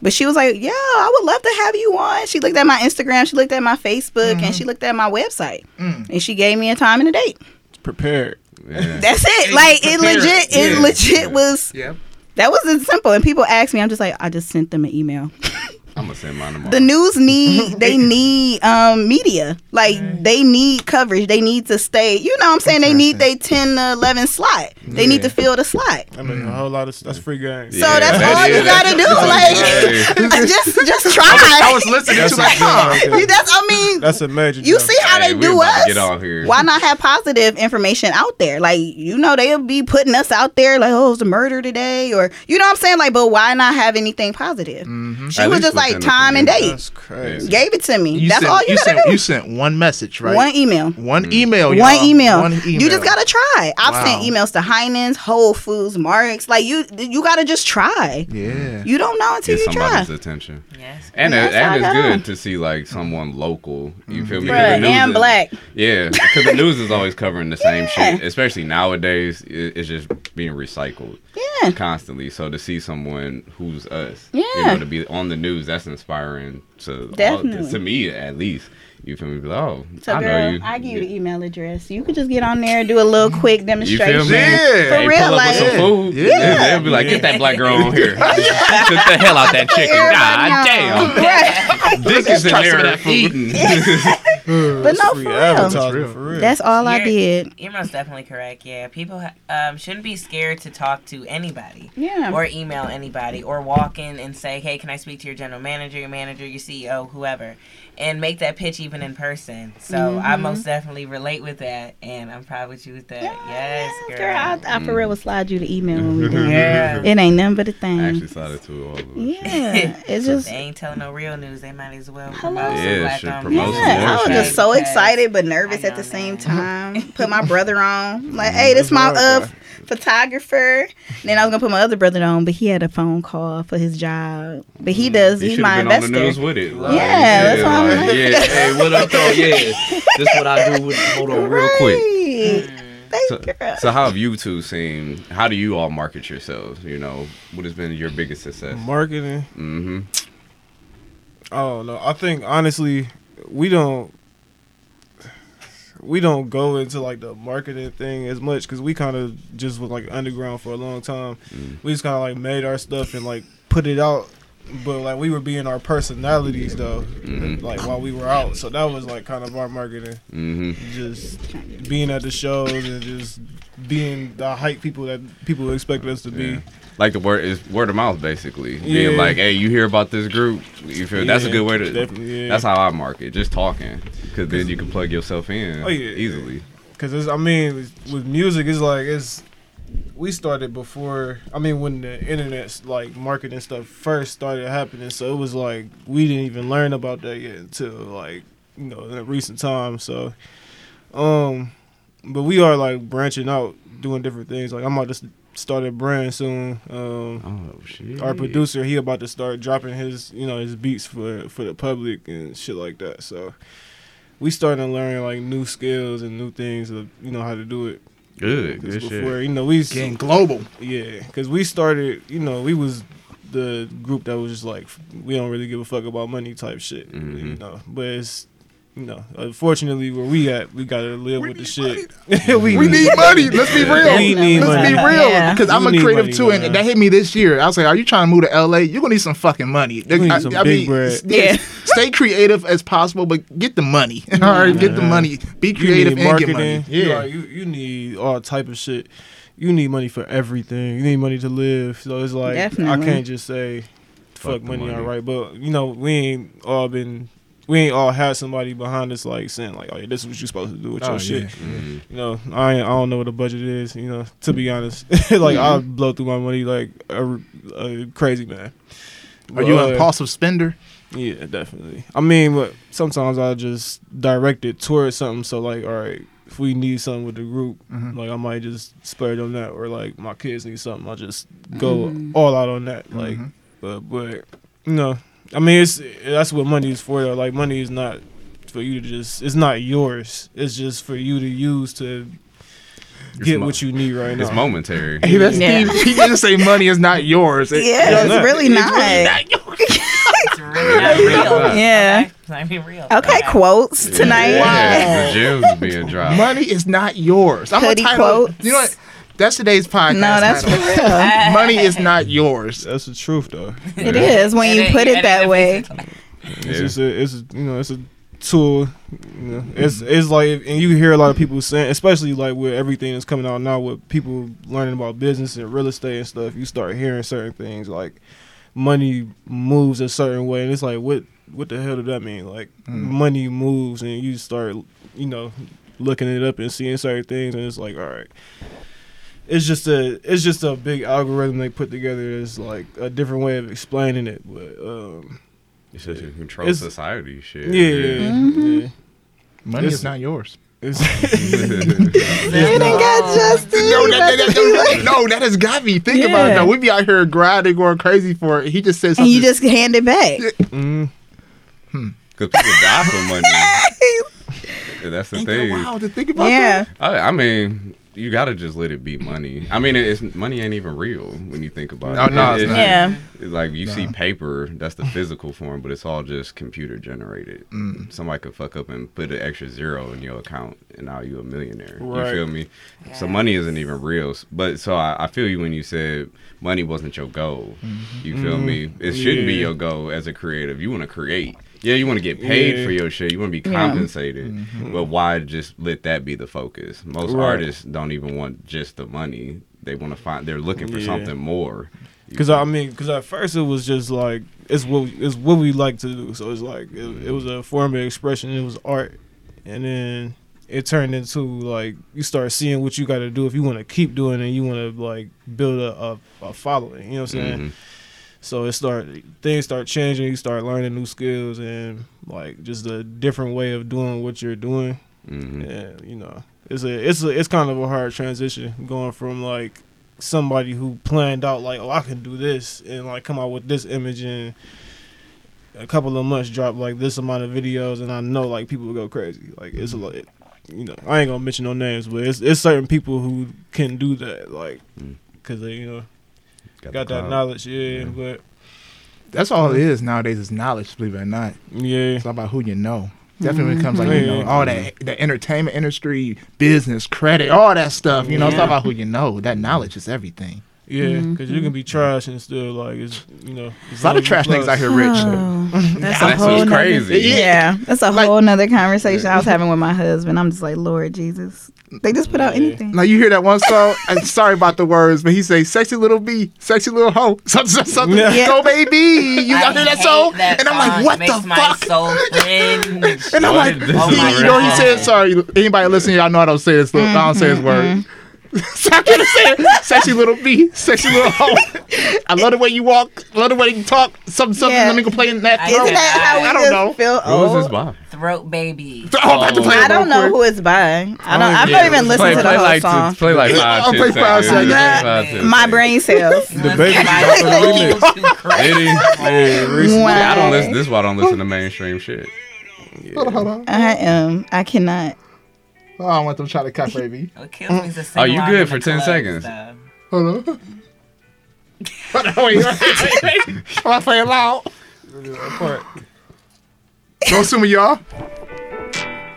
But she was like, yeah, I would love to have you on. She looked at my Instagram, she looked at my Facebook, mm-hmm. and she looked at my website, mm. and she gave me a time and a date. It's prepared. Yeah. That's it. Like it legit, it yeah. legit was. Yeah. That wasn't simple. And people ask me, I'm just like, I just sent them an email. I'm gonna send mine tomorrow. The news need, they need um, media. Like right. they need coverage. They need to stay. You know what I'm saying? They need they ten to eleven slot. They yeah. need to fill the slot. I mean, a whole lot of that's free game. So yeah, that's that all is. you gotta do. Like, just just try. I was, I was listening that's to like, right that's. I mean, that's a major. You job. see how hey, they do us? Get on here. Why not have positive information out there? Like, you know, they'll be putting us out there. Like, oh, it was a murder today, or you know what I'm saying? Like, but why not have anything positive? Mm-hmm. She At was just like. Like time and date. That's crazy. Gave it to me. You That's sent, all you, you gotta sent, do. You sent one message, right? One email. One email, y'all. One email. One email. You just gotta try. I've wow. sent emails to Heinen's, Whole Foods, Marks. Like you, you gotta just try. Yeah. You don't know until Get you try. Get somebody's attention. Yes. And, yes, and it's good on. to see like someone local. You feel me? Right. The news and is, black. Yeah. Because the news is always covering the same yeah. shit. Especially nowadays, it's just being recycled. Yeah. Constantly. So to see someone who's us. Yeah. You know, to be on the news. That's inspiring to all, to me at least. You feel me? Be like, oh, so I girl, know you. I give you the email address. You could just get on there and do a little quick demonstration. You feel me? Yeah. For hey, real, pull up like, with some food. Yeah. yeah. They'll be like, get that black girl on here. Cook the hell out that chicken. God damn. Right. Dick is in there eating. But no, for real. real. for real. That's all you're, I did. You're most definitely correct. Yeah, people um, shouldn't be scared to talk to anybody. Yeah. Or email anybody or walk in and say, hey, can I speak to your general manager, your manager, your C E O, whoever, and make that pitch even in person. So mm-hmm. I most definitely relate with that, and I'm proud with you with that. Yeah, yes, girl. girl I, I mm. for real will slide you the email when we do. Yeah. It ain't nothing but a thing. I actually slided to all of them. Yeah. It's just, they ain't telling no real news. They might as well promote some yeah, black on promote yeah. some I was just so excited but nervous at the same that. time. Put my brother on. Like, hey, this my uh, photographer. Then I was going to put my other brother on, but he had a phone call for his job. But he does. He he's my investor. On the news with it. Like, yeah, yeah, that's why. Like, yeah, hey, what up though? Yeah, this what I do. With, hold on, right. real quick. Thank so, girl. so, how have you two seen? How do you all market yourselves? You know, what has been your biggest success? Marketing. Mm-hmm. Oh no, I think honestly, we don't, we don't go into like the marketing thing as much because we kind of just was like underground for a long time. Mm. We just kind of like made our stuff and like put it out. But like we were being our personalities though, mm-hmm. like while we were out, so that was like kind of our marketing. Mm-hmm. Just being at the shows and just being the hype people that people expected us to yeah. be. Like the word is word of mouth basically. Yeah. Being like, hey, you hear about this group? You feel yeah, that's a good way to. Yeah. That's how I market, just talking, because then you can plug yourself in oh, yeah. easily. Because I mean, with music, it's like it's. We started before, I mean, when the internet, like, marketing stuff first started happening, so it was like, we didn't even learn about that yet until, like, you know, in recent times, so, um, but we are, like, branching out, doing different things, like, I'm about to start a brand soon, um, oh, shit. Our producer, he about to start dropping his, you know, his beats for, for the public and shit like that, so, we starting to learn, like, new skills and new things of, you know, how to do it. Good, good before, shit. You know, we getting global. Yeah, because we started, you know, we was the group that was just like, we don't really give a fuck about money type shit, mm-hmm. you know. But it's, you know, unfortunately where we at, we gotta live we with the shit. we, we need money. Let's be real. We need Let's money. be real. Yeah. Because I'm a creative money, too, man. And that hit me this year. I was like, are you trying to move to L A? You're gonna need some fucking money. We need I, some I big mean, bread. Yeah. Stay creative as possible, but get the money. All right, get the money. Be creative and get money. Yeah, like, you, you need all type of shit. You need money for everything. You need money to live. So it's like Definitely. I can't just say fuck, fuck money, money, all right. But you know, we ain't all been. We ain't all had somebody behind us like saying like, oh yeah, this is what you're supposed to do with oh, your yeah. shit. Mm-hmm. You know, I ain't, I don't know what the budget is. You know, to be honest, like mm-hmm. I blow through my money like a, a crazy man. Are but, you an impulsive spender? Yeah, definitely. I mean, but sometimes I just direct it towards something. So like, all right, if we need something with the group, mm-hmm. like I might just spur it on that, or like my kids need something, I just go mm-hmm. all out on that. Like, mm-hmm. but but you know. I mean, it's that's what money is for, though. Like, money is not for you to just... It's not yours. It's just for you to use to it's get mo- what you need right now. It's momentary. Hey, that's yeah. Steve, he didn't say money is not yours. It, yeah, it's, not, really it's, not. it's really not. It's really not yours. It's real. Yeah. I mean, real. Okay, right. Quotes tonight. Yeah. Yeah. Wow. Gems being dropped. Money is not yours. I'm Cudi quotes. You know what? That's today's podcast. No, that's for real. Money is not yours. That's the truth, though. It yeah. is when you put it that way. It's just a, it's a, you know, it's a tool. You know, it's it's like, and you hear a lot of people saying, especially like with everything that's coming out now, with people learning about business and real estate and stuff. You start hearing certain things like money moves a certain way, and it's like, what what the hell did that mean? Like mm. money moves, and you start, you know, looking it up and seeing certain things, and it's like, all right. It's just a it's just a big algorithm they put together. It's like a different way of explaining it, but um, it's just a control society shit. Yeah, yeah. Mm-hmm. yeah. Money it's, is not yours. It's you not got Justin. No, that, that, that, no, that has got me. Think yeah. about it. Though. We be out here grinding, going crazy for it. He just says, and you just hand it back. Mm. Hmm. Because people die for money. That's the Ain't thing. Wow, to think about. Yeah, that? I, I mean. you gotta just let it be money. I mean, it's money ain't even real when you think about no, it. No, it's, it's not. Yeah. It's like you no. see paper, that's the physical form, but it's all just computer generated. Mm. Somebody could fuck up and put an extra zero in your account, and now you a millionaire. Right. You feel me? Yes. So money isn't even real. But so I, I feel you when you said money wasn't your goal. Mm-hmm. You feel mm-hmm. me? It shouldn't yeah. be your goal as a creative. You want to create. Yeah, you want to get paid yeah. for your shit. You want to be compensated. Yeah. Mm-hmm. But why just let that be the focus? Most right. artists don't even want just the money. They want to find. They're looking for yeah. something more. Because I mean, because at first it was just like it's what it's what we like to do. So it's like it, it was a form of expression. It was art, and then it turned into like you start seeing what you got to do if you want to keep doing it. You want to like build a, a, a following. You know what I'm saying? Mm-hmm. So it start things start changing. You start learning new skills and like just a different way of doing what you're doing. Mm-hmm. And you know, it's a it's a, it's kind of a hard transition going from like somebody who planned out like, oh, I can do this and like come out with this image and a couple of months drop like this amount of videos, and I know like people will go crazy. Like it's a lot. You know, I ain't gonna mention no names, but it's it's certain people who can do that, like because they you know. Got, got that knowledge, yeah, yeah, but... That's all it is nowadays is knowledge, believe it or not. Yeah. It's all about who you know. Definitely mm-hmm. comes like, yeah. you know, all that the entertainment industry, business, credit, all that stuff, you know, yeah. it's all about who you know. That knowledge is everything. Yeah, because mm-hmm. you can be trash and still, like, it's, you know... It's a lot of trash niggas out here rich. Oh, that's nah, a whole that's nother, crazy. Yeah. yeah, that's a like, whole nother conversation yeah. I was having with my husband. I'm just like, Lord Jesus... They just put out anything. Now you hear that one song. I'm sorry about the words, but he say, "Sexy little B, sexy little hoe, something, something, yeah. go baby." You I hear that song, that and I'm like, "What the fuck?" And I'm like, oh he, "You God. know," he said, "Sorry, anybody listening, y'all know I don't say this. Little, mm-hmm. I don't say this word." So I'm trying to say, "Sexy little B, sexy little hoe." I love the way you walk. I love the way you talk. Something, something. Yeah. Let me go play in that throat. Isn't that how we I don't know. Feel old? Who is this by? Throat Baby. Oh, oh, I, play I don't know quick. who it's by. I don't. I've yeah. not even listened play, to the play whole like, song. Play like five, I'll play five seconds. seconds. My brain cells. The baby. I don't listen. This is why I don't listen to mainstream shit. Yeah. Hold on, hold on. I am. I cannot. Oh, I want them to try to cut, baby. Oh, you good for ten seconds? Hold on. I play it loud. Don't sue me, y'all.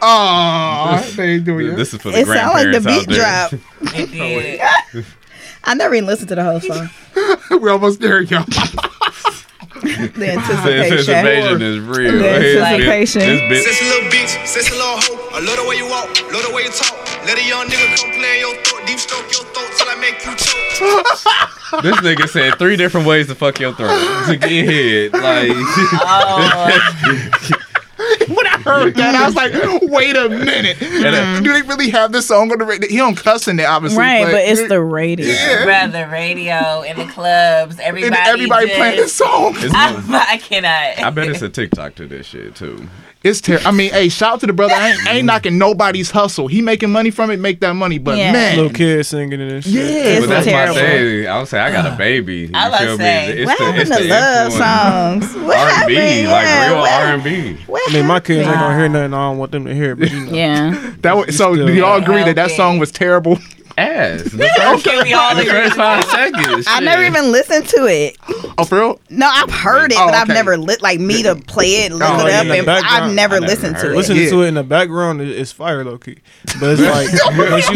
Oh, they ain't doing it. This is for the grandparents out there. It sounds like the beat drop. It did. I never even listened to the whole song. We're almost there, y'all. The anticipation. The anticipation is real. The anticipation. Since a little bitch, since a little hoe, I love the way you walk, love the way you talk. Let a young nigga come play your throat, deep stroke your throat till I make you choke. This nigga said three different ways to fuck your throat. To get hit. Like. Oh. When I heard that, I was like, wait a minute. Mm-hmm. Do they really have this song on the radio? He don't cuss in there, obviously. Right, but, but it's the radio. Yeah. Bruh, the radio and the clubs. Everybody, and everybody just, playing this song. I, I cannot. I bet it's a TikTok to this shit, too. It's terrible. I mean, hey, shout out to the brother. I ain't, I ain't knocking nobody's hustle. He making money from it, make that money. But yeah. man, little kids singing and shit. Yeah, it's but that's terrible. My thing. I would say I got a baby. I would say, it's what the, happened it's to the love influence. Songs? What R and B, happened? Like yeah, real what? R and B. What I mean, my kids yeah. ain't gonna hear nothing. I don't want them to hear it. But you know. Yeah. That was, so do y'all agree that that song was terrible? Ass. Okay, we all the first five seconds. I never even listened to it. Oh, for real? No, I've heard it, oh, but I've okay. never lit like me to play it, look oh, it up, and I've never, never listened to it. Listening yeah. to it in the background is fire, low key. But it's like you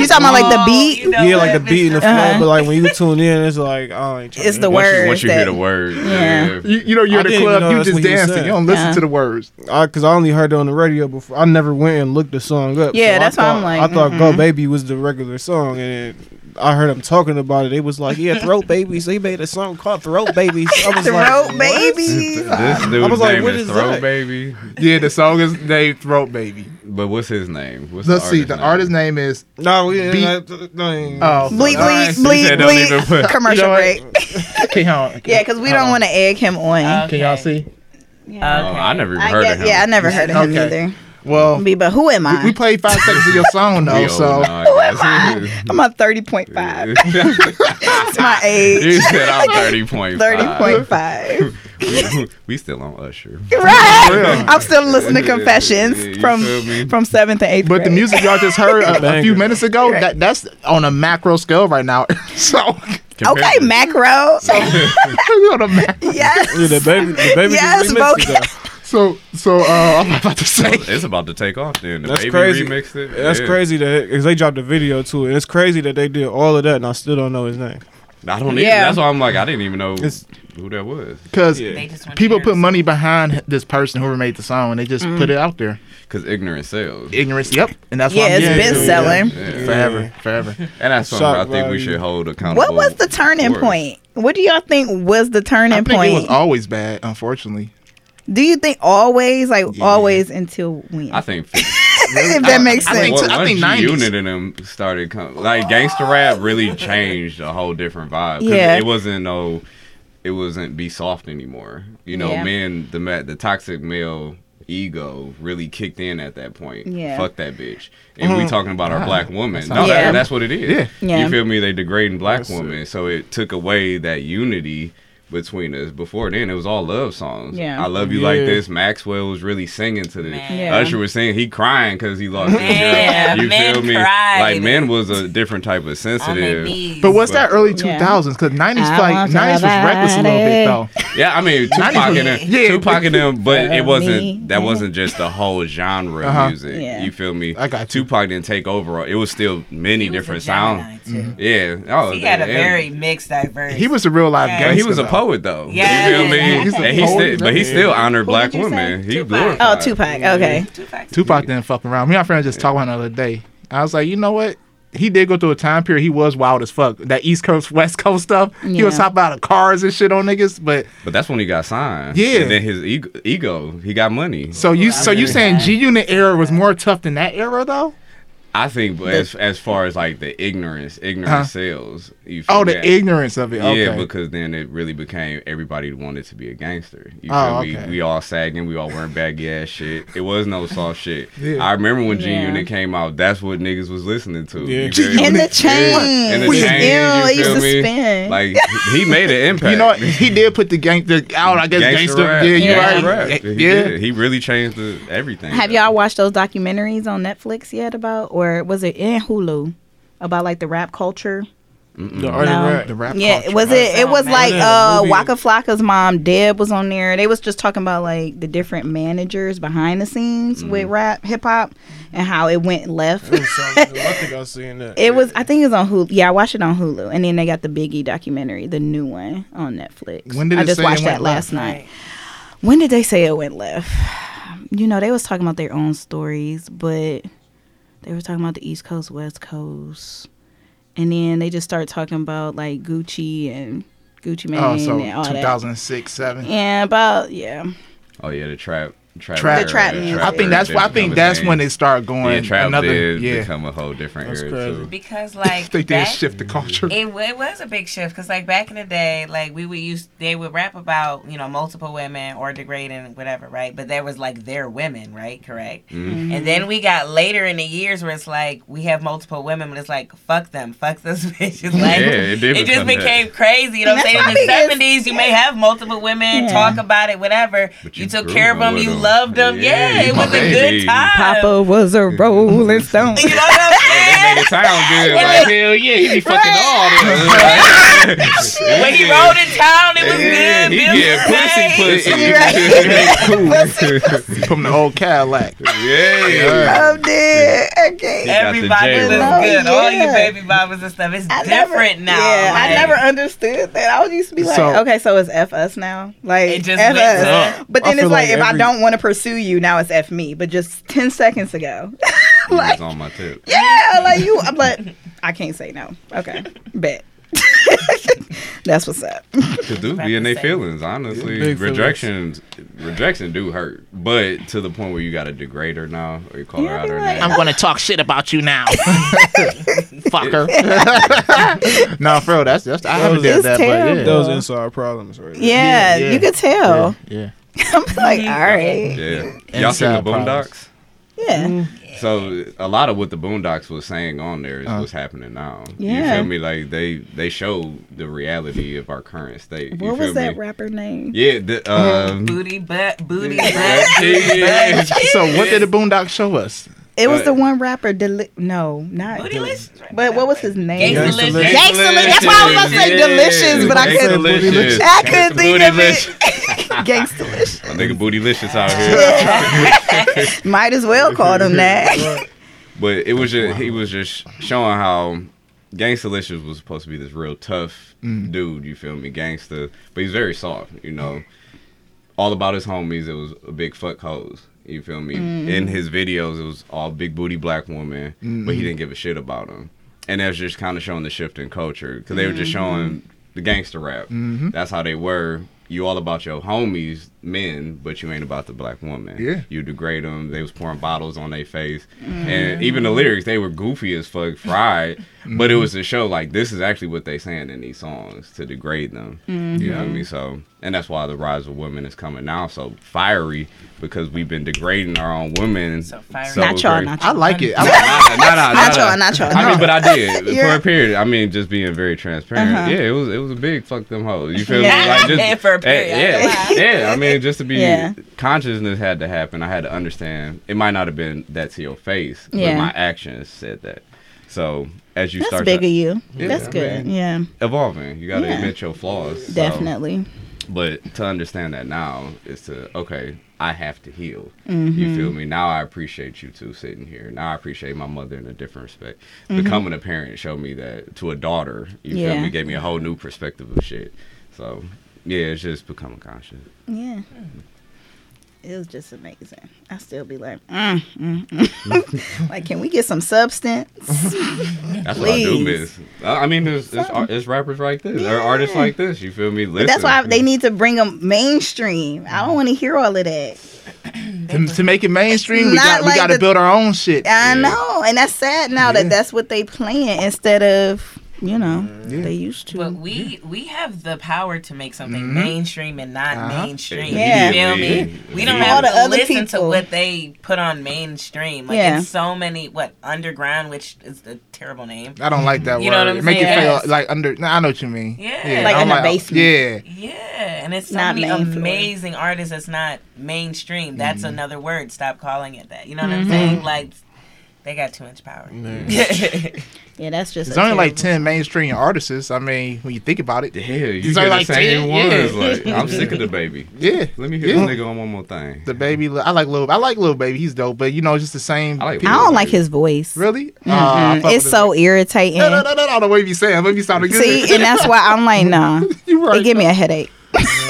talking about like the beat, you know yeah, like the beat and the flow. Uh-huh. But like when you tune in, it's like oh, ain't it's the words. Once you hear the words, yeah. You, you know you're in the club, you just dancing. You don't listen to the words. Because I only heard it on the radio before. I never went and looked the song up. Yeah, that's why I'm like. I thought "Go Baby" was the regular song. And I heard them talking about it. It was like, yeah, Throat Babies. They made a song called Throat Babies. I was throat like, Babies. This dude's I was like, name what is, is Throat that? Baby. Yeah, the song is named Throat Baby. But what's his name? What's Let's the see. The name? Artist's name is no, yeah, Be- no, oh, bleep, right. bleep, bleep, bleep. Commercial you know break. Can y'all, can yeah, because we don't want to egg him on. Okay. Can y'all see? Yeah. Oh, okay. I never even heard guess, of him. Yeah, I never heard of him okay. either. Well, be, but who am I? We played five seconds of your song though, old, so nah, who am I? I'm a thirty point five. It's my age. You said I'm thirty point five. Thirty point five. we, we still on Usher. Right. I'm still listening to Confessions yeah, yeah, from from seventh to eighth But grade. The music y'all just heard a, a few minutes ago, right. that that's on a macro scale right now. So okay, macro. So, on a macro. Yes. Yeah, the baby, the baby yes, remixed it. So, so uh, I'm about to say it's about to take off. Then the that's baby crazy. Remixed it. That's yeah. crazy that because they dropped a video too, and it's crazy that they did all of that, and I still don't know his name. I don't. Yeah. Even, that's why I'm like I didn't even know it's, who that was because yeah. people put money behind this person whoever made the song, and they just mm. put it out there because ignorance sells. Ignorance. Yep. And that's why yeah, I'm, it's yeah, been yeah, selling yeah. Yeah. forever, forever. And that's something I think we you. should hold accountable. What was the turning for. point? What do y'all think was the turning I think point? It was always bad, unfortunately. Do you think always, like yeah. always until when? I think. If that makes I, sense. I think, well, I think nineties. Unit and them started coming. Like, gangsta rap really changed a whole different vibe. Yeah. It wasn't no, it wasn't be soft anymore. You know, yeah. men, the the toxic male ego really kicked in at that point. Yeah. Fuck that bitch. And mm-hmm. we talking about our black woman. That's no, yeah. that, that's what it is. Yeah. Yeah. You feel me? They degrading black that's women. It. So it took away that unity between us. Before then, it was all love songs. Yeah. I love you yeah. like this. Maxwell was really singing to this. Yeah. Usher was singing. He crying because he lost his yeah. job. You men feel me? Cried. Like, men was a different type of sensitive. But what's but, that early two thousands? Because nineties, like, nineties was reckless it. a little bit, though. Yeah, I mean, Tupac and them. Yeah. Tupac and them, but it wasn't, that wasn't just the whole genre of uh-huh. music. Yeah. You feel me? I got you. Tupac didn't take over. It was still many he different sounds. Mm-hmm. Yeah. Oh, he had a very mixed, diverse. He was a real live yeah. gangster. He was a poet though, yeah, you feel yeah, me? Yeah. He's and he still, but he still honored Who black women. He Tupac. Oh, Tupac. Okay. Yeah. Tupac didn't fuck around. Me and my friend just yeah. talked one other day. I was like, you know what? He did go through a time period. He was wild as fuck. That East Coast, West Coast stuff. Yeah. He was hopping out of cars and shit on niggas. But but that's when he got signed. Yeah. And then his ego, ego he got money. So you, well, so you saying G Unit era was more tough than that era though? I think as as far as like the ignorance, ignorance huh? sales. You feel oh, the that? ignorance of it. Okay. Yeah, because then it really became everybody wanted to be a gangster. You oh, feel okay. we, we all sagging, we all wearing baggy ass shit. It was no soft shit. Yeah. I remember when G yeah. Unit came out, that's what niggas was listening to. Yeah. And the chain. Yeah. And the we chain. Ill, you feel used me? To spin. Like he made an impact. You know what? He did put the gangster out, I guess gangster. gangster rap. Yeah, you yeah. right. Rap. He yeah. Did. He really changed the, everything. Have though. y'all watched those documentaries on Netflix yet about Or was it in Hulu about like the rap culture? Mm-mm. The, no. rap, the rap yeah, culture. Yeah, was it? It was oh, like uh, Waka Flocka's mom, Deb, was on there. They was just talking about like the different managers behind the scenes mm. with rap, hip hop, and how it went left. It was so I think I was seeing that. It yeah. was. I think it was on Hulu. Yeah, I watched it on Hulu, and then they got the Biggie documentary, the new one on Netflix. When did I just watched that last night? When did they say it went left? You know, they was talking about their own stories, but. They were talking about the East Coast, West Coast. And then they just started talking about, like, Gucci and Gucci Mane. Oh, so and all two thousand six, that. two thousand seven Yeah, about, yeah. Oh, yeah, the trap. Trap. Trap. The trap music. I think that's, I think that's when it started going. Yeah, trap another, did yeah. become a whole different that's era, crazy. Too. Because, like, they did shift the culture. It, it was a big shift. Because, like, back in the day, like, we would use, they would rap about, you know, multiple women or degrading, whatever, right? But there was, like, their women, right? Correct? Mm-hmm. And then we got later in the years where it's like, we have multiple women, but it's like, fuck them. Fuck those bitches. Like, yeah, it did It just became that. crazy. You know what I'm saying? In the seventies, you may have multiple women, yeah. talk about it, whatever. But you, you took care of them, you loved them. Yeah, yeah, it was a good time. Papa was a rolling stone. You know what I'm saying? That made it sound good. Like, hell yeah, he be fucking all this. When he rode in town, it was yeah, good. He did pussy, pussy. Right. Pussy. From the old Cadillac. Yeah, yeah. Loved it. Okay. Everybody was good. Yeah. All you baby bobbers and stuff. It's I different never, now. Yeah, like, I never understood that. I would used to be like, so, okay, so it's F us now. Like, it just F us. But then it's like, if I don't want to pursue you now, it's F me. But just ten seconds ago, like, it's on my tip. Yeah, like you. I'm like, I can't say no. Okay, bet. That's what's up. To do be in their feelings, honestly. Rejections, rejection do hurt, but to the point where you got to degrade her now, or you call yeah, her out her name. I'm gonna talk shit about you now, fucker. No, bro, that's that's I haven't done that, terrible. But yeah. those inside problems, right? Yeah, yeah, you could tell. Yeah. yeah. I'm like, all right. Yeah. Y'all seen the Boondocks? Yeah. Mm. So a lot of what the Boondocks was saying on there is uh, what's happening now. Yeah. You feel me? Like they they show the reality of our current state. What you feel was that me? Rapper name? Yeah. The, um, booty butt, booty butt. Yeah. So what did the Boondocks show us? It was uh, the one rapper, deli- no, not Bootylicious. Del- right but what was his name? Gangsta-licious. That's why I was about to say delicious, but I couldn't. I couldn't think of it. Gangsta-licious. My nigga Bootylicious out here. Might as well call him that. But it was just, he was just showing how Gangsta-licious was supposed to be this real tough mm. dude. You feel me, gangster? But he's very soft. You know, all about his homies. It was a big fuck hoes. You feel me? Mm. In his videos, it was all big booty black woman, mm. but he didn't give a shit about them. And that was just kind of showing the shift in culture, because they mm-hmm. were just showing the gangster rap. Mm-hmm. That's how they were. You all about your homies, men, but you ain't about the black woman. Yeah. You degrade them. They was pouring bottles on their face. Mm-hmm. And even the lyrics, they were goofy as fuck, fried. Mm-hmm. But it was to show, like, this is actually what they saying in these songs, to degrade them. Mm-hmm. You know what I mean? So, and that's why the rise of women is coming now so fiery, because we've been degrading our own women. So fiery. So not y'all, not y'all. I like it. I like it. Not, not, not, not y'all, not y'all. I mean, but I did. You're... For a period. I mean, just being very transparent. Uh-huh. Yeah, it was it was a big fuck them hoes. You feel yeah. me? Like, just, yeah, for a period. Yeah, yeah, yeah. I mean, just to be, yeah. consciousness had to happen. I had to understand. It might not have been that to your face, yeah. but my actions said that. So as you That's start big to, of you. Yeah, that's good. I mean, yeah. Evolving. You got to yeah. admit your flaws. So. Definitely. But to understand that now is to, okay, I have to heal. Mm-hmm. You feel me? Now I appreciate you two sitting here. Now I appreciate my mother in a different respect. Mm-hmm. Becoming a parent showed me that to a daughter, you yeah. feel me, gave me a whole new perspective of shit. So, yeah, it's just becoming conscious. Yeah. It was just amazing. I still be like, mm, mm, mm. Like, can we get some substance? That's what I do miss. I mean, there's, there's, there's rappers like this. Yeah. There are artists like this. You feel me? Listen. But that's why I, they need to bring them mainstream. I don't want to hear all of that. to, to make it mainstream, we got like we got to build our own shit. I yeah. know, and that's sad now yeah. that that's what they playing instead of. You know, yeah. they used to. But we yeah. we have the power to make something mm-hmm. mainstream and not uh-huh. mainstream. Yeah. You feel yeah. me? We don't yeah. have to other listen people. To what they put on mainstream. Like, yeah. it's so many, what, underground, which is a terrible name. I don't like that you word. You know what I'm it saying? Make it feel like under, nah, I know what you mean. Yeah. yeah. Like I'm in like, the basement. Yeah. Yeah. And it's so not many amazing artists that's not mainstream. That's mm-hmm. another word. Stop calling it that. You know what mm-hmm. I'm saying? Like, they got too much power. Mm. Yeah, that's just. There's only like ten mainstream artists. I mean, when you think about it, yeah, you get like the same ten, ones. Yeah. Like, I'm sick of the baby. Yeah, let me hear yeah. this nigga on one more thing. The baby, I like little. I like little baby. He's dope, but you know, just the same. I, like I don't like his voice. Really? Mm-hmm. Uh, I it's so irritating. No, no, no, no, no. The way you say it, let me sound good. See, and that's why I'm like, nah. You right. It give me a headache.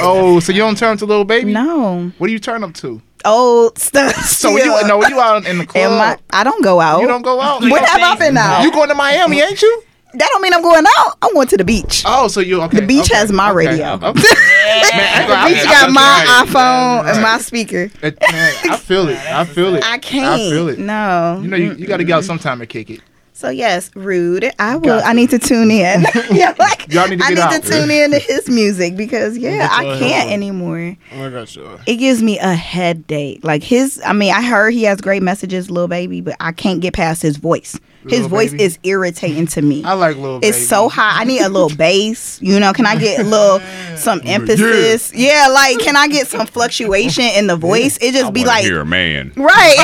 Oh, so you don't turn to little baby? No. What do you turn up to? Old stuff. So when you, no, when you out in the club? My, I don't go out. You don't go out? What have I been out? You going to Miami, ain't you? That don't mean I'm going out. I'm going to the beach. Oh, so you okay? The beach okay, has my okay, radio. Okay. Man, the beach got my right. iPhone right. and my speaker. It, man, I feel it. I feel it. I can't. I feel it. No. You know, you, you got to get out sometime and kick it. So yes, Rude. I will. Gotcha. I need to tune in. Yeah, like Y'all need to I need out, to tune in to his music because yeah, I can't anymore. I got you. It gives me a headache. Like his. I mean, I heard he has great messages, Lil Baby, but I can't get past his voice. His Lil voice baby. Is irritating to me. I like Lil Baby. It's so high. I need a little bass. You know, can I get a little, some emphasis? Yeah. yeah, like, can I get some fluctuation in the voice? It just I be like. Hear a man. Right.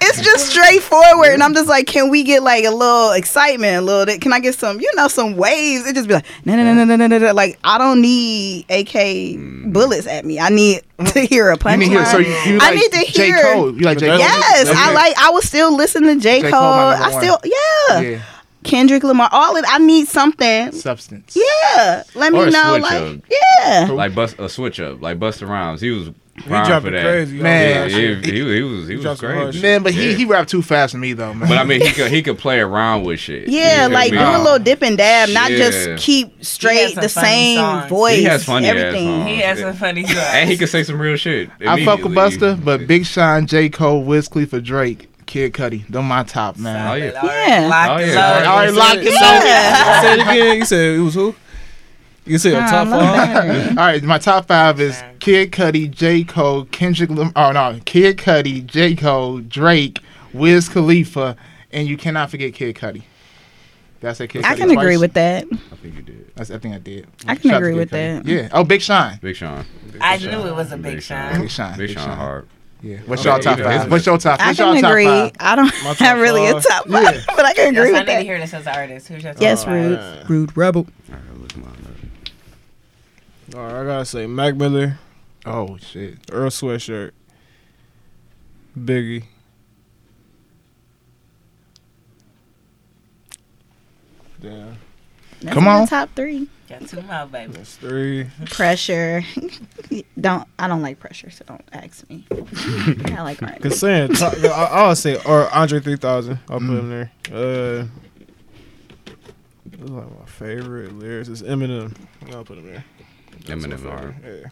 It's just straightforward. And I'm just like, can we get like a little excitement? A little, can I get some, you know, some waves? It just be like, no, no, no, no, no, no, no. Like, I don't need A K bullets at me. I need to hear a punchline. Hear, so you, you like I need to hear. J. Cole. You like J. Cole? Yes. That's I it. Like, I was still listening to J. J. Cole, I still, yeah. yeah. Kendrick Lamar, all of I need something. Substance. Yeah. Let or me know. Like, up. Yeah. Like bust, a switch up. Like Busta Rhymes. He was rhyme for that. Crazy, man. Yeah, he, he, he was, he he was crazy. Man, but yeah. he, he rapped too fast for me, though, man. But I mean, he could, he could play around with shit. Yeah, like do a little dip and dab, not yeah. just keep straight the same songs. Voice. He has funny everything. Ass songs. He has some funny songs. And he could say some real shit. I fuck with Busta, but Big Sean, J. Cole, Wiz Khalifa, Drake. Kid Cudi, they're my top, man. Oh, yeah. yeah. Lock it up. All right, lock it up. Yeah. Say it again. You said it was who? You said your top five? All right, my top five is Kid Cudi, J. Cole, Kendrick Lamar, oh no, Kid Cudi, J. Cole, Drake, Wiz Khalifa, and you cannot forget Kid Cudi. Did I say Kid Cudi? I can twice? agree with that. I think you did. I, I think I did. I can Shout agree with Cudi. that. Yeah. Oh, Big Sean. Big Sean. Big I Sean. knew it was a Big, Big Sean. Sean. Big Sean. Big Sean hard. Yeah. What's y'all top five? What's your top? What's I can agree. Five? I don't have really a top five, yeah. but I can yes, agree I with that. I need to hear this as an artist. Who's your top yes, five? Yes, Rue. Rue Rebel. All right, look him up. All right, I gotta say Mac Miller. Oh shit. Earl Sweatshirt. Biggie. Damn. That's Come on. Top three. Got two more, baby. That's three. Pressure. don't I don't like pressure, so don't ask me. I like R and B. Cause saying, top, I, I'll say or Andre three thousand. I'll mm. put him there. Uh, this is like my favorite lyrics. It's Eminem. I'll put him there. That's Eminem. R. Yeah.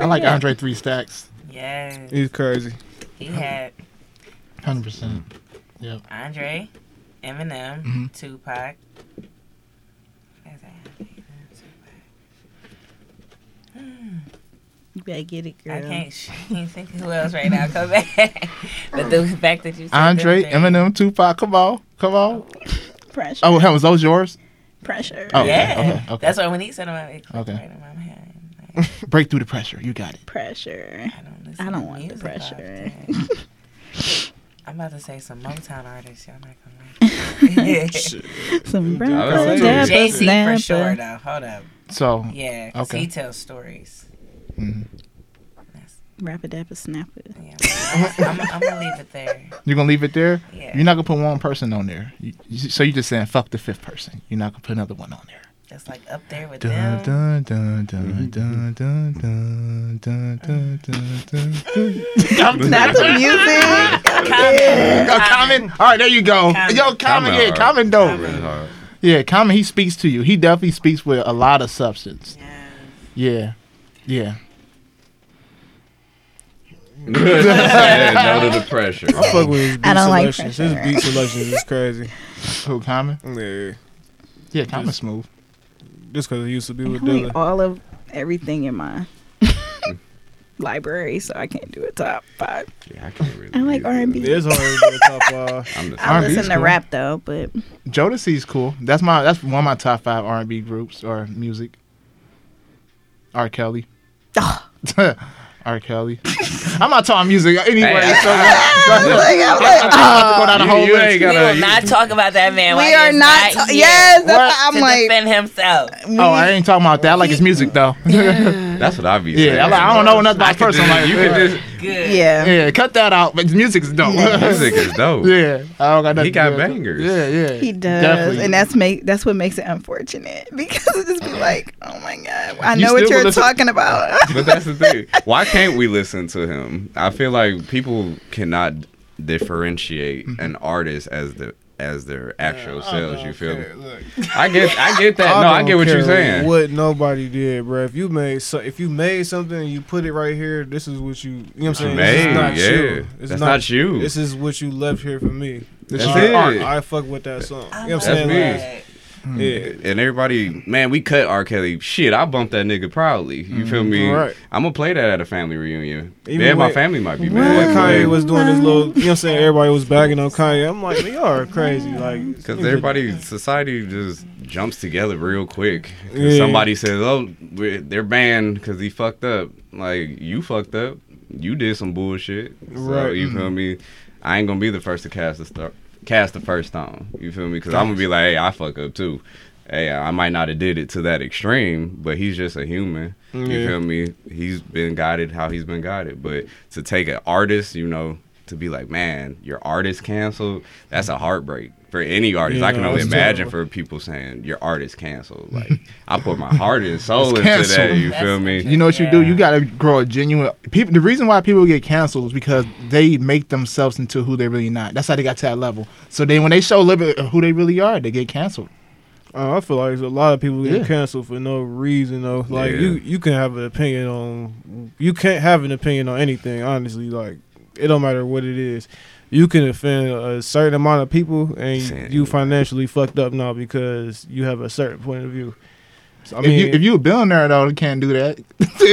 I like good. Andre Three Stacks. Yeah. He's crazy. He had. Hundred percent. Yep. Andre. Eminem, mm-hmm. Tupac. You better get it, girl. I can't, can't think who else right now. Come back. But the fact that you said Andre, Eminem, Tupac, come on. Come on. Pressure. Oh, was those yours? Pressure. Oh, yeah. Okay, okay, okay. That's why when he said about it, okay. right in my head. Like, break through the pressure. You got it. Pressure. I don't, listen I don't to want the pressure. I'm about to say some Motown artists. Y'all not gonna like it. Some brown Jay-Z for sure, though. Hold up. So yeah, cause okay. he tells stories. Mm-hmm. Rapper dapper snapper. Yeah, I'm, I'm, I'm gonna leave it there. You're gonna leave it there. Yeah. You're not gonna put one person on there. You, you, so you're just saying fuck the fifth person. You're not gonna put another one on there. That's like up there with dun, them. Dun, dun, dun, dun, dun, dun, dun, dun, dun. That's the music. Common. Oh, Common. All right, there you go. Common. Yo, Common, yeah, Common dope. Common. Yeah, Common, he speaks to you. He definitely speaks with a lot of substance. Yes. Yeah. Yeah. No to the pressure. I fuck with his beat selections. His beat selections is crazy. Who, Common? Yeah. Yeah, Common smooth. Just because it used to be with Dylan. All of everything in my library, so I can't do a top five. Yeah, I can't really. I like R and B. There's already a top five. I'm the I listen to cool. rap though, but Jodeci's cool. That's my that's one of my top five R and B groups or music. R Kelly. Oh. R Kelly. I'm not talking music anyway. Hey, I, so I, I, I, you ain't gotta. We will not talk about that man. We are not. Ta- yes, that's I'm to like defend himself. Oh, I ain't talking about that. I like his music though. That's what I be saying. Yeah, I, like, I don't know nothing about person. Just, like you can just good. Yeah, yeah. Cut that out. But the music's dope. Music is dope. Yeah, I don't got nothing. He got bangers. Yeah, yeah. He does, definitely. And that's make that's what makes it unfortunate because it just be like, oh my god, I know you what you're talking about. But that's the thing. Why can't we listen to him? I feel like people cannot differentiate an artist as the as their actual yeah, selves. You feel care, me? Look. I get I get that. I no, I get what you're saying. What nobody did, bro. If you made so, if you made something and you put it right here, this is what you. You know what I'm saying? You made, this is not yeah. you. It's That's not, not you. This is what you left here for me. This That's is art. I fuck with that song. I you know what I'm saying? Mm. Yeah. And everybody, man, we cut R. Kelly. Shit, I bumped that nigga proudly. You mm, feel me? Right. I'm gonna play that at a family reunion. Even yeah, my family might be mad. When Kanye was doing this little, you know what I'm saying? Everybody was bagging on Kanye. I'm like, we are crazy. Like, because everybody, society just jumps together real quick. Yeah. Somebody says, oh, they're banned because he fucked up. Like, you fucked up. You did some bullshit. So, right. You feel me? I ain't gonna be the first to cast the star. Cast the first stone, you feel me? Because I'm gonna be like, hey, I fuck up too. Hey, I might not have did it to that extreme, but he's just a human. Mm-hmm. You feel me? He's been guided how he's been guided. But to take an artist, you know, to be like, man, your artist canceled, that's a heartbreak for any artist. Yeah, I can only imagine terrible. For people saying your artist canceled. Like, I put my heart and soul into that. You that's feel me? You know what yeah. you do? You gotta grow a genuine. People. The reason why people get canceled is because they make themselves into who they really not. That's how they got to that level. So then when they show a little bit of who they really are, they get canceled. Uh, I feel like a lot of people get yeah. canceled for no reason though. Like yeah. you, you can have an opinion on. You can't have an opinion on anything. Honestly, like. It don't matter what it is. You can offend a certain amount of people and you financially fucked up now because you have a certain point of view. I mean, if, you, if you a billionaire though, you can't do that.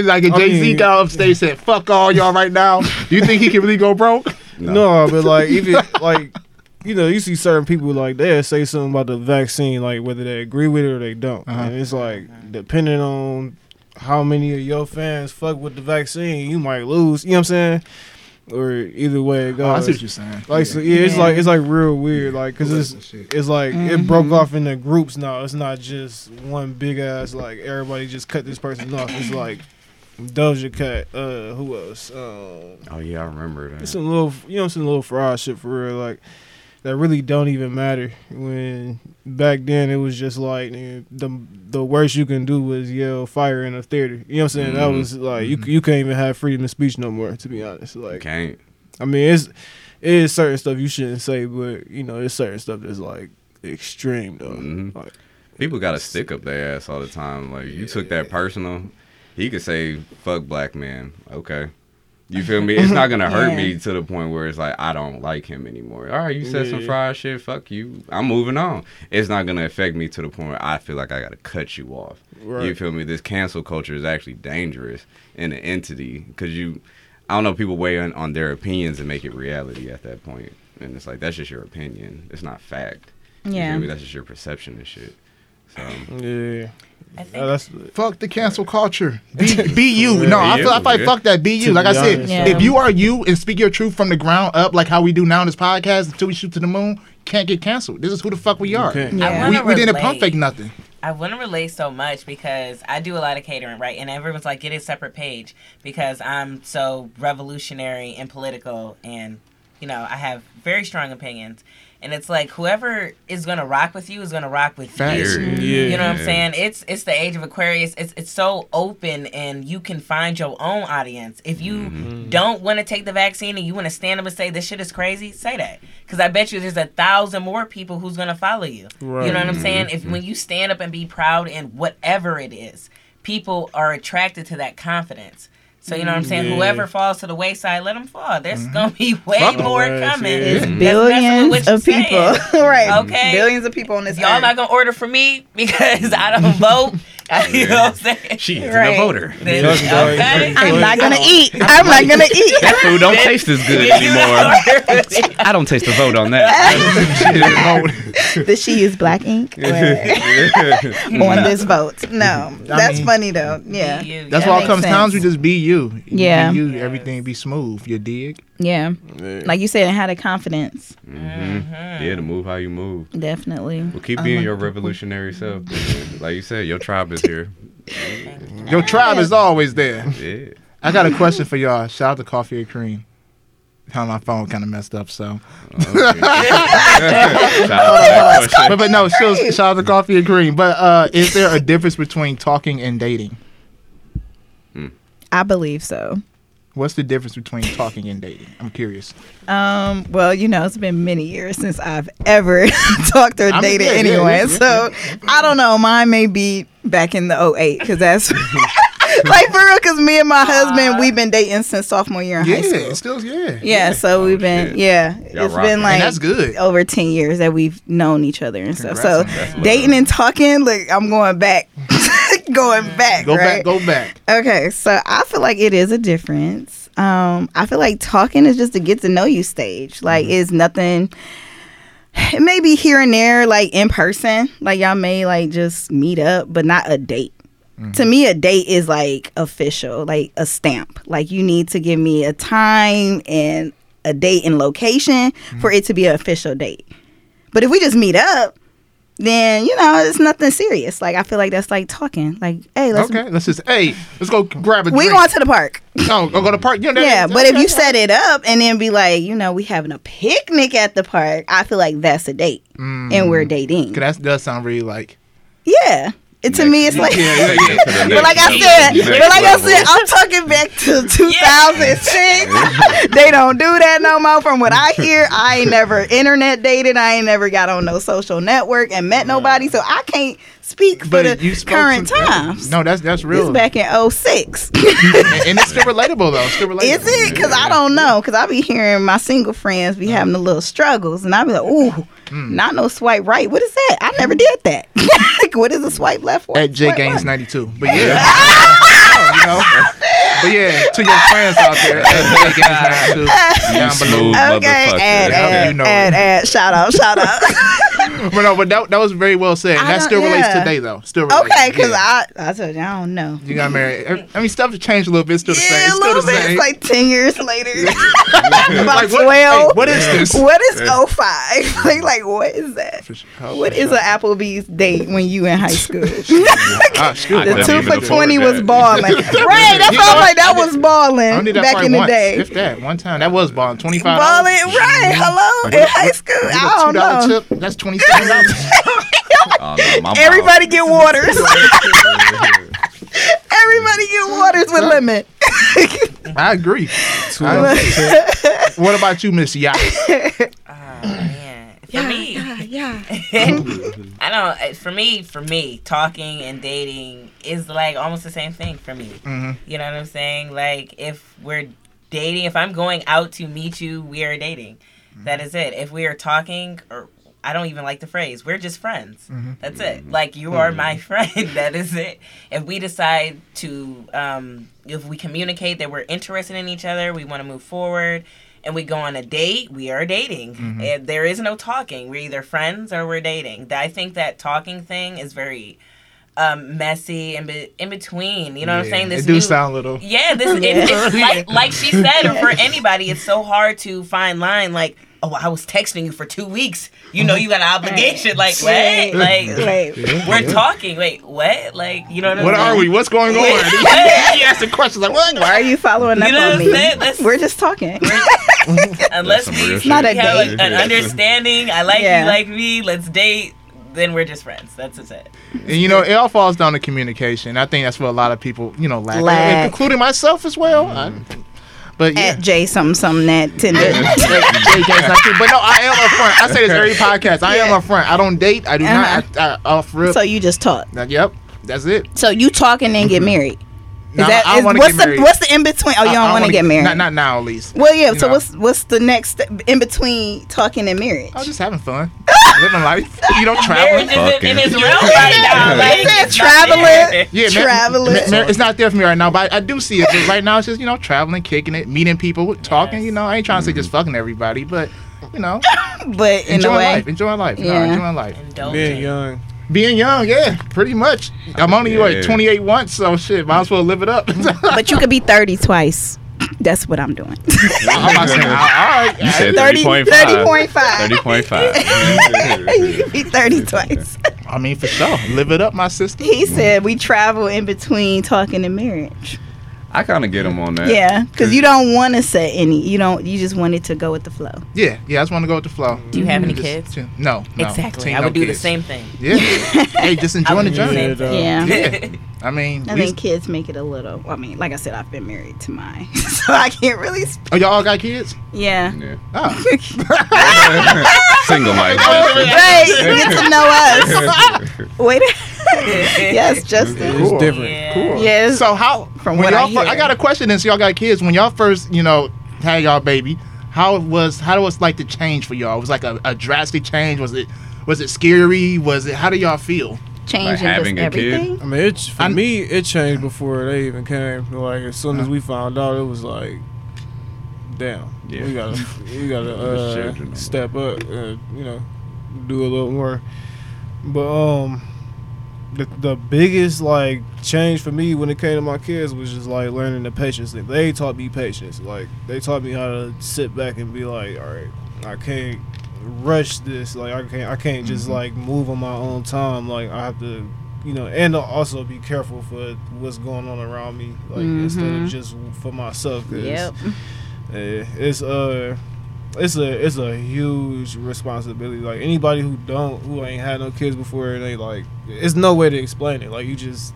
Like if Jay Z got upstage said, "Fuck all y'all right now," do you think he can really go broke? No, no but like even like you know, you see certain people like they say something about the vaccine, like whether they agree with it or they don't, uh-huh. and it's like depending on how many of your fans fuck with the vaccine, you might lose. You know what I'm saying? Or either way it goes. Oh, I see what you're saying. Like yeah. So, yeah, yeah, it's like it's like real weird, like because it's it's like mm-hmm. it broke off into groups now. It's not just one big ass like everybody just cut this person off. It's like Doja Cat, uh, who else? Um, oh yeah, I remember that. It's some little, you know, some little fraud shit for real, like that really don't even matter. When back then it was just like the the worst you can do was yell fire in a theater. You know what I'm saying? Mm-hmm. That was like mm-hmm. you you can't even have freedom of speech no more. To be honest, like you can't. I mean, it's it is certain stuff you shouldn't say, but you know, there's certain stuff that's like extreme though. Mm-hmm. Like, people got to stick up their ass all the time. Like you yeah. took that personal. He could say, fuck black man. Okay. You feel me? It's not going to hurt yeah. me to the point where it's like, I don't like him anymore. All right, you said yeah. some fried shit. Fuck you. I'm moving on. It's not going to affect me to the point where I feel like I got to cut you off. Right. You feel me? This cancel culture is actually dangerous in an entity because you, I don't know, people weigh in on their opinions and make it reality at that point. And it's like, that's just your opinion. It's not fact. Yeah. You feel me? That's just your perception and shit. So. Yeah. I think no, that's, fuck the cancel culture. Be, be you. No, I feel I like fuck that. Be you. Like I said, yeah. if you are you and speak your truth from the ground up, like how we do now in this podcast, until we shoot to the moon, can't get canceled. This is who the fuck we are. Okay. Yeah. We, we didn't pump fake nothing. I want to relate so much because I do a lot of catering, right? And everyone's like, get a separate page because I'm so revolutionary and political, and you know I have very strong opinions. And it's like, whoever is going to rock with you is going to rock with Fair. you. Yeah. You know what I'm saying? It's it's the age of Aquarius. It's it's so open, and you can find your own audience. If you mm-hmm. don't want to take the vaccine and you want to stand up and say, this shit is crazy, say that. Because I bet you there's a thousand more people who's going to follow you. Right. You know what I'm saying? If when you stand up and be proud in whatever it is, people are attracted to that confidence. So, you know what I'm saying? Yeah. Whoever falls to the wayside, let them fall. There's mm-hmm. going to be way Fucking more words, coming. Yeah. It's billions of people. Right. Okay. Billions of people on this Y'all earth. Not going to order for me because I don't vote. You know what I'm saying? She is right. a voter. Then, okay. I'm not going to eat. I'm not going to eat. That food don't taste as good anymore. I don't taste the vote on that. The she is black ink on this vote. No. That's I mean, funny, though. Yeah. You, that's why it comes sense. Times we just be you. You. Yeah. You, yes. Everything be smooth. You dig? Yeah. yeah. Like you said, it had a confidence. Mm-hmm. Mm-hmm. Yeah, to move how you move. Definitely. Well, keep being um, your revolutionary self. Like you said, your tribe is here. Your tribe is always there. Yeah. I got a question for y'all. Shout out to Coffee and Cream. How my phone kind of messed up, so. Okay. but, but no, shout out to Coffee and Cream. But uh, is there a difference between talking and dating? Hmm. I believe so. What's the difference between talking and dating? I'm curious. Um, well, you know, it's been many years since I've ever talked or dated I mean, yeah, anyone. Yeah, yeah, so yeah. I don't know. Mine may be back in the oh eight because that's like for real. Because me and my husband, uh, we've been dating since sophomore year in yeah, high school. Yeah, still, yeah. Yeah, yeah. So we've been, oh, yeah, Y'all it's been like and that's good. Over ten years that we've known each other and Congrats stuff. So dating and talking, like I'm going back. Going back, go right? back, go back. Okay, so I feel like it is a difference. Um, I feel like talking is just the get to know you stage. Like mm-hmm. it's nothing. It may be here and there, like in person. Like y'all may like just meet up, but not a date. Mm-hmm. To me, a date is like official, like a stamp. Like you need to give me a time and a date and location mm-hmm. for it to be an official date. But if we just meet up. Then you know it's nothing serious. Like I feel like that's like talking. Like hey, let's okay, let's just hey, let's go grab a. We drink. Going to the park. No, go to the park. You know, yeah, but if you set it up and then be like, you know, we having a picnic at the park. I feel like that's a date, mm. and we're dating. Cause that does sound really like. Yeah. It, to next, me, it's like, yeah, yeah, yeah. but like I said, yeah, but like I said, I'm talking back to two thousand six. They don't do that no more. From what I hear, I ain't never internet dated. I ain't never got on no social network and met nobody, so I can't speak but for the current to, times. No, that's that's real. It's back in oh six, and, and it's still relatable though. It's still relatable. Is it? Because I don't know. Because I be hearing my single friends be having the little struggles, and I be like, ooh. Mm. Not no swipe right. What is that? I never did that. Like, what is a swipe left for? At J Gaines ninety-two. But yeah. You know? But yeah, to your friends out there, down below. Okay, add, add, you know add, add, shout out, shout out. But no, but that, that was very well said. I that still relates yeah. today, though. Still relates. Okay, because yeah. I, I told you, I don't know. You got married. I mean, stuff has changed a little bit. It's still yeah, the same. It's still the same. It's like ten years later. About like, what, twelve. Hey, what is this? What is yeah. oh five? Like, like, what is that? Sure. Oh, what is sure. an Applebee's date when you in high school? uh, the two for twenty that. was balling. Right, that felt like that was balling back in the once. day. If that one time that was balling, twenty five. Balling, right? Hello, in high school. I don't know. Tip, that's twenty seven dollars. Everybody get waters. Everybody get waters with lemon. I agree. What about you, Miss Yacht? For yeah, me, yeah, yeah. I don't. For me, for me, talking and dating is like almost the same thing for me. Mm-hmm. You know what I'm saying? Like if we're dating, if I'm going out to meet you, we are dating. Mm-hmm. That is it. If we are talking, or I don't even like the phrase. We're just friends. Mm-hmm. That's it. Like you are mm-hmm. my friend. That is it. If we decide to, um, if we communicate that we're interested in each other, we want to move forward. And we go on a date, we are dating. Mm-hmm. There is no talking. We're either friends or we're dating. I think that talking thing is very um, messy and in, be- in between. You know yeah. what I'm saying? This it do new, sound little. Yeah, this it, it's like, like she said, for anybody, it's so hard to find line like, oh, I was texting you for two weeks. You know, you got an obligation. Like, wait, like, wait. We're talking. Wait, what? Like, you know what I'm What saying? Are we? What's going on? He asked the questions like, what? Why are you following you up know on me? We're just talking. We're, unless we, we have a, an understanding, I like yeah. you like me, let's date, then we're just friends. That's it. And, you know, it all falls down to communication. I think that's what a lot of people, you know, lack. lack. Including myself as well. Mm. I, But yeah. At J something something that Tinder. But no, I am a front. I say this every podcast. I yeah. am a front. I don't date. I do uh-huh. not. I, I, off real. So you just talk. Uh, yep, that's it. So you talk and then get married. Is no, that, I is, what's, get the, what's the in between? Oh, you I, don't want to get married? Not, not now, at least. Well, yeah. You so know. what's what's the next in between talking and marriage? Oh, just having fun, living life. You don't travel. Marriage is real right now. Like it's traveling, yeah, traveling. Ma- ma- ma- it's not there for me right now, but I, I do see it. But right now, it's just you know traveling, kicking it, meeting people, talking. Yes. You know, I ain't trying to mm. say just fucking everybody, but you know, but in enjoying a way, life, enjoying life, yeah, no, enjoying life. Indulging. Being young. Being young, yeah, pretty much. I'm only yeah. like twenty-eight once, so shit, might as well live it up. But you could be thirty twice. That's what I'm doing. I'm not saying, all right. You said thirty point five. thirty point five. thirty point five. You could be thirty twice. I mean, for sure. Live it up, my sister. He said we travel in between talking and marriage. I kind of get him on that. Yeah, because you don't want to set any. You don't. You just want it to go with the flow. Yeah, yeah, I just want to go with the flow. Do you have any just, kids? Just, no, no. Exactly. I would no do kids. the same thing. Yeah. Hey, just enjoying the journey. It, uh, yeah. yeah. I mean. I think kids make it a little. I mean, like I said, I've been married to mine, so I can't really speak. Oh, y'all got kids? Yeah. yeah. Oh. Single life. Right. You get to know us. Wait a Yes, Justin. Cool. It's different. Yeah. Cool. Yes. So how? From when y'all, I, I got a question. Since y'all got kids, when y'all first, you know, had y'all baby, how was how was like the change for y'all? It was like a, a drastic change. Was it was it scary? Was it? How do y'all feel? Changing like having just a everything? Kid. I mean, it's for I, me, it changed before they even came. Like as soon as we found out, it was like, damn, yeah. we gotta we gotta uh, step up, and, you know, do a little more. But um. The, the biggest like change for me when it came to my kids was just like learning the patience. Like, they taught me patience. Like they taught me how to sit back and be like, all right, I can't rush this. Like I can't, I can't just mm-hmm. like move on my own time. Like I have to, you know, and also be careful for what's going on around me. Like mm-hmm. instead of just for myself. Yep. It's, it's uh. It's a it's a huge responsibility. Like anybody who don't who ain't had no kids before, they like it's no way to explain it. Like you just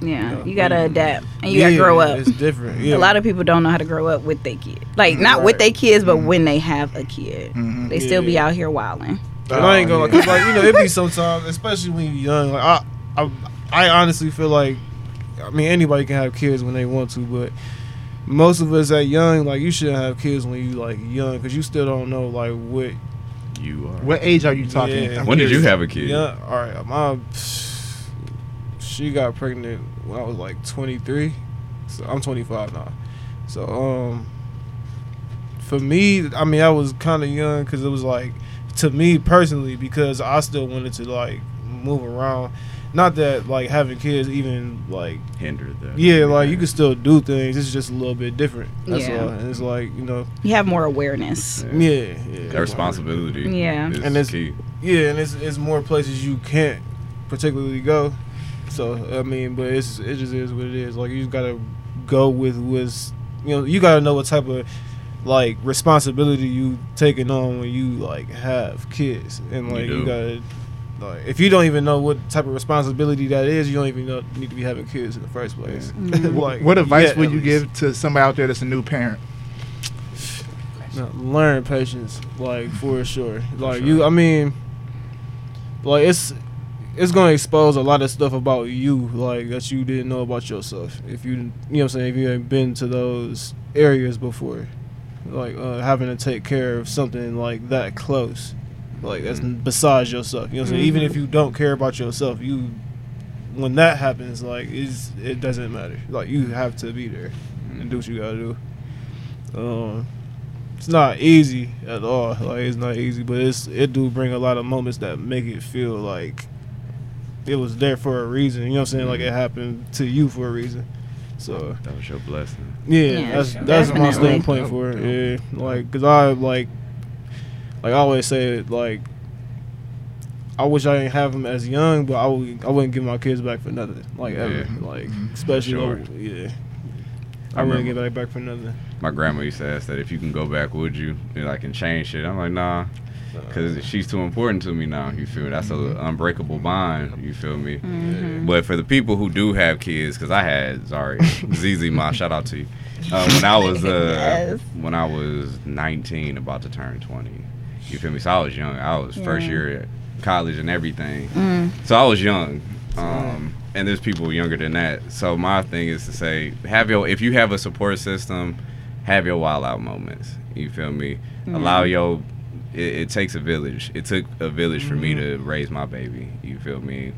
yeah, you, know, you gotta you, adapt and you yeah, gotta grow up. It's different. Yeah. A lot of people don't know how to grow up with their kid. Like not right. with their kids, but mm-hmm. when they have a kid, mm-hmm. they still yeah. be out here wilding. But I ain't gonna yeah. like you know it be sometimes, especially when you're young. Like I, I I honestly feel like I mean anybody can have kids when they want to, but. Most of us that young, like you shouldn't have kids when you like young, cause you still don't know like what you are. What age are you talking? Yeah, when curious. Did you have a kid? Yeah, all right. My she got pregnant when I was like twenty-three. So I'm twenty-five now. So um, for me, I mean, I was kind of young because it was like, to me personally, because I still wanted to like move around. Not that like having kids even like hinder that. Yeah, like you can still do things. It's just a little bit different. That's yeah. all. And it's like, you know, you have more awareness. Yeah, yeah. That responsibility. Yeah, is and it's key. Yeah, and it's it's more places you can't particularly go. So I mean, but it's it just is what it is. Like you just gotta go with what's, you know, you gotta know what type of like responsibility you taking on when you like have kids, and like you, you gotta. Like, if you don't even know what type of responsibility that is, you don't even know you need to be having kids in the first place. Mm-hmm. Like, what advice yeah, would you least. give to somebody out there that's a new parent? No, learn patience, like for sure. Like for sure. you, I mean, like it's it's gonna expose a lot of stuff about you, like that you didn't know about yourself. If you, you know, what I'm saying, if you ain't been to those areas before, like uh, having to take care of something like that close. Like that's besides yourself, you know what I'm saying? Mm-hmm. Even if you don't care about yourself, you when that happens, like it's, it doesn't matter. Like you have to be there and do what you gotta do. Um, it's not easy at all. Like it's not easy, but it's it do bring a lot of moments that make it feel like it was there for a reason. You know what I'm saying? Mm-hmm. Like it happened to you for a reason. So that was your blessing. Yeah, yeah that's that's definitely. My standpoint for it. Yeah, like because I like. Like I always say, like I wish I didn't have them as young, but I would I wouldn't give my kids back for nothing, like ever, yeah. like especially sure. though, yeah. I, I wouldn't give that back for nothing. My grandma used to ask that if you can go back, would you? And I can change shit. I'm like nah, because she's too important to me now. You feel me? That's mm-hmm. an unbreakable bond. You feel me? Mm-hmm. But for the people who do have kids, because I had sorry Z Z Ma, shout out to you. Uh, when I was uh, yes. when I was nineteen, about to turn twenty. You feel me? So I was young. I was yeah. first year at college and everything. Mm. So I was young. Um, and there's people younger than that. So my thing is to say, have your if you have a support system, have your wild out moments. You feel me? Mm. Allow your it, it takes a village. It took a village mm. for me to raise my baby. You feel me?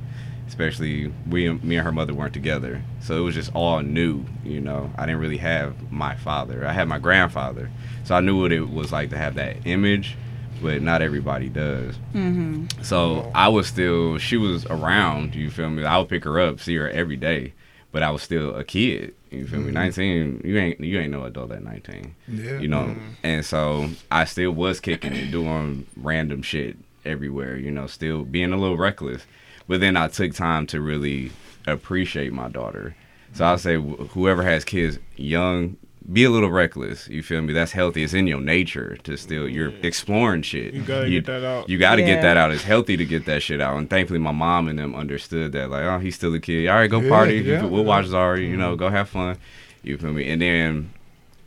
Especially we me and her mother weren't together. So it was just all new, you know. I didn't really have my father. I had my grandfather. So I knew what it was like to have that image. But not everybody does. Mm-hmm. So I was still, she was around, you feel me? I would pick her up, see her every day, but I was still a kid, you feel mm-hmm. me? nineteen, you ain't you ain't no adult at nineteen, yeah. you know? Mm-hmm. And so I still was kicking and doing random shit everywhere, you know, still being a little reckless. But then I took time to really appreciate my daughter. So I'll say wh- whoever has kids young, be a little reckless, you feel me? That's healthy. It's in your nature to still, you're exploring shit. You gotta you, get that out. You gotta yeah. get that out. It's healthy to get that shit out. And thankfully, my mom and them understood that. Like, oh, he's still a kid. All right, go yeah, party. Yeah, we'll yeah. watch Zari, mm-hmm. you know, go have fun. You feel me? And then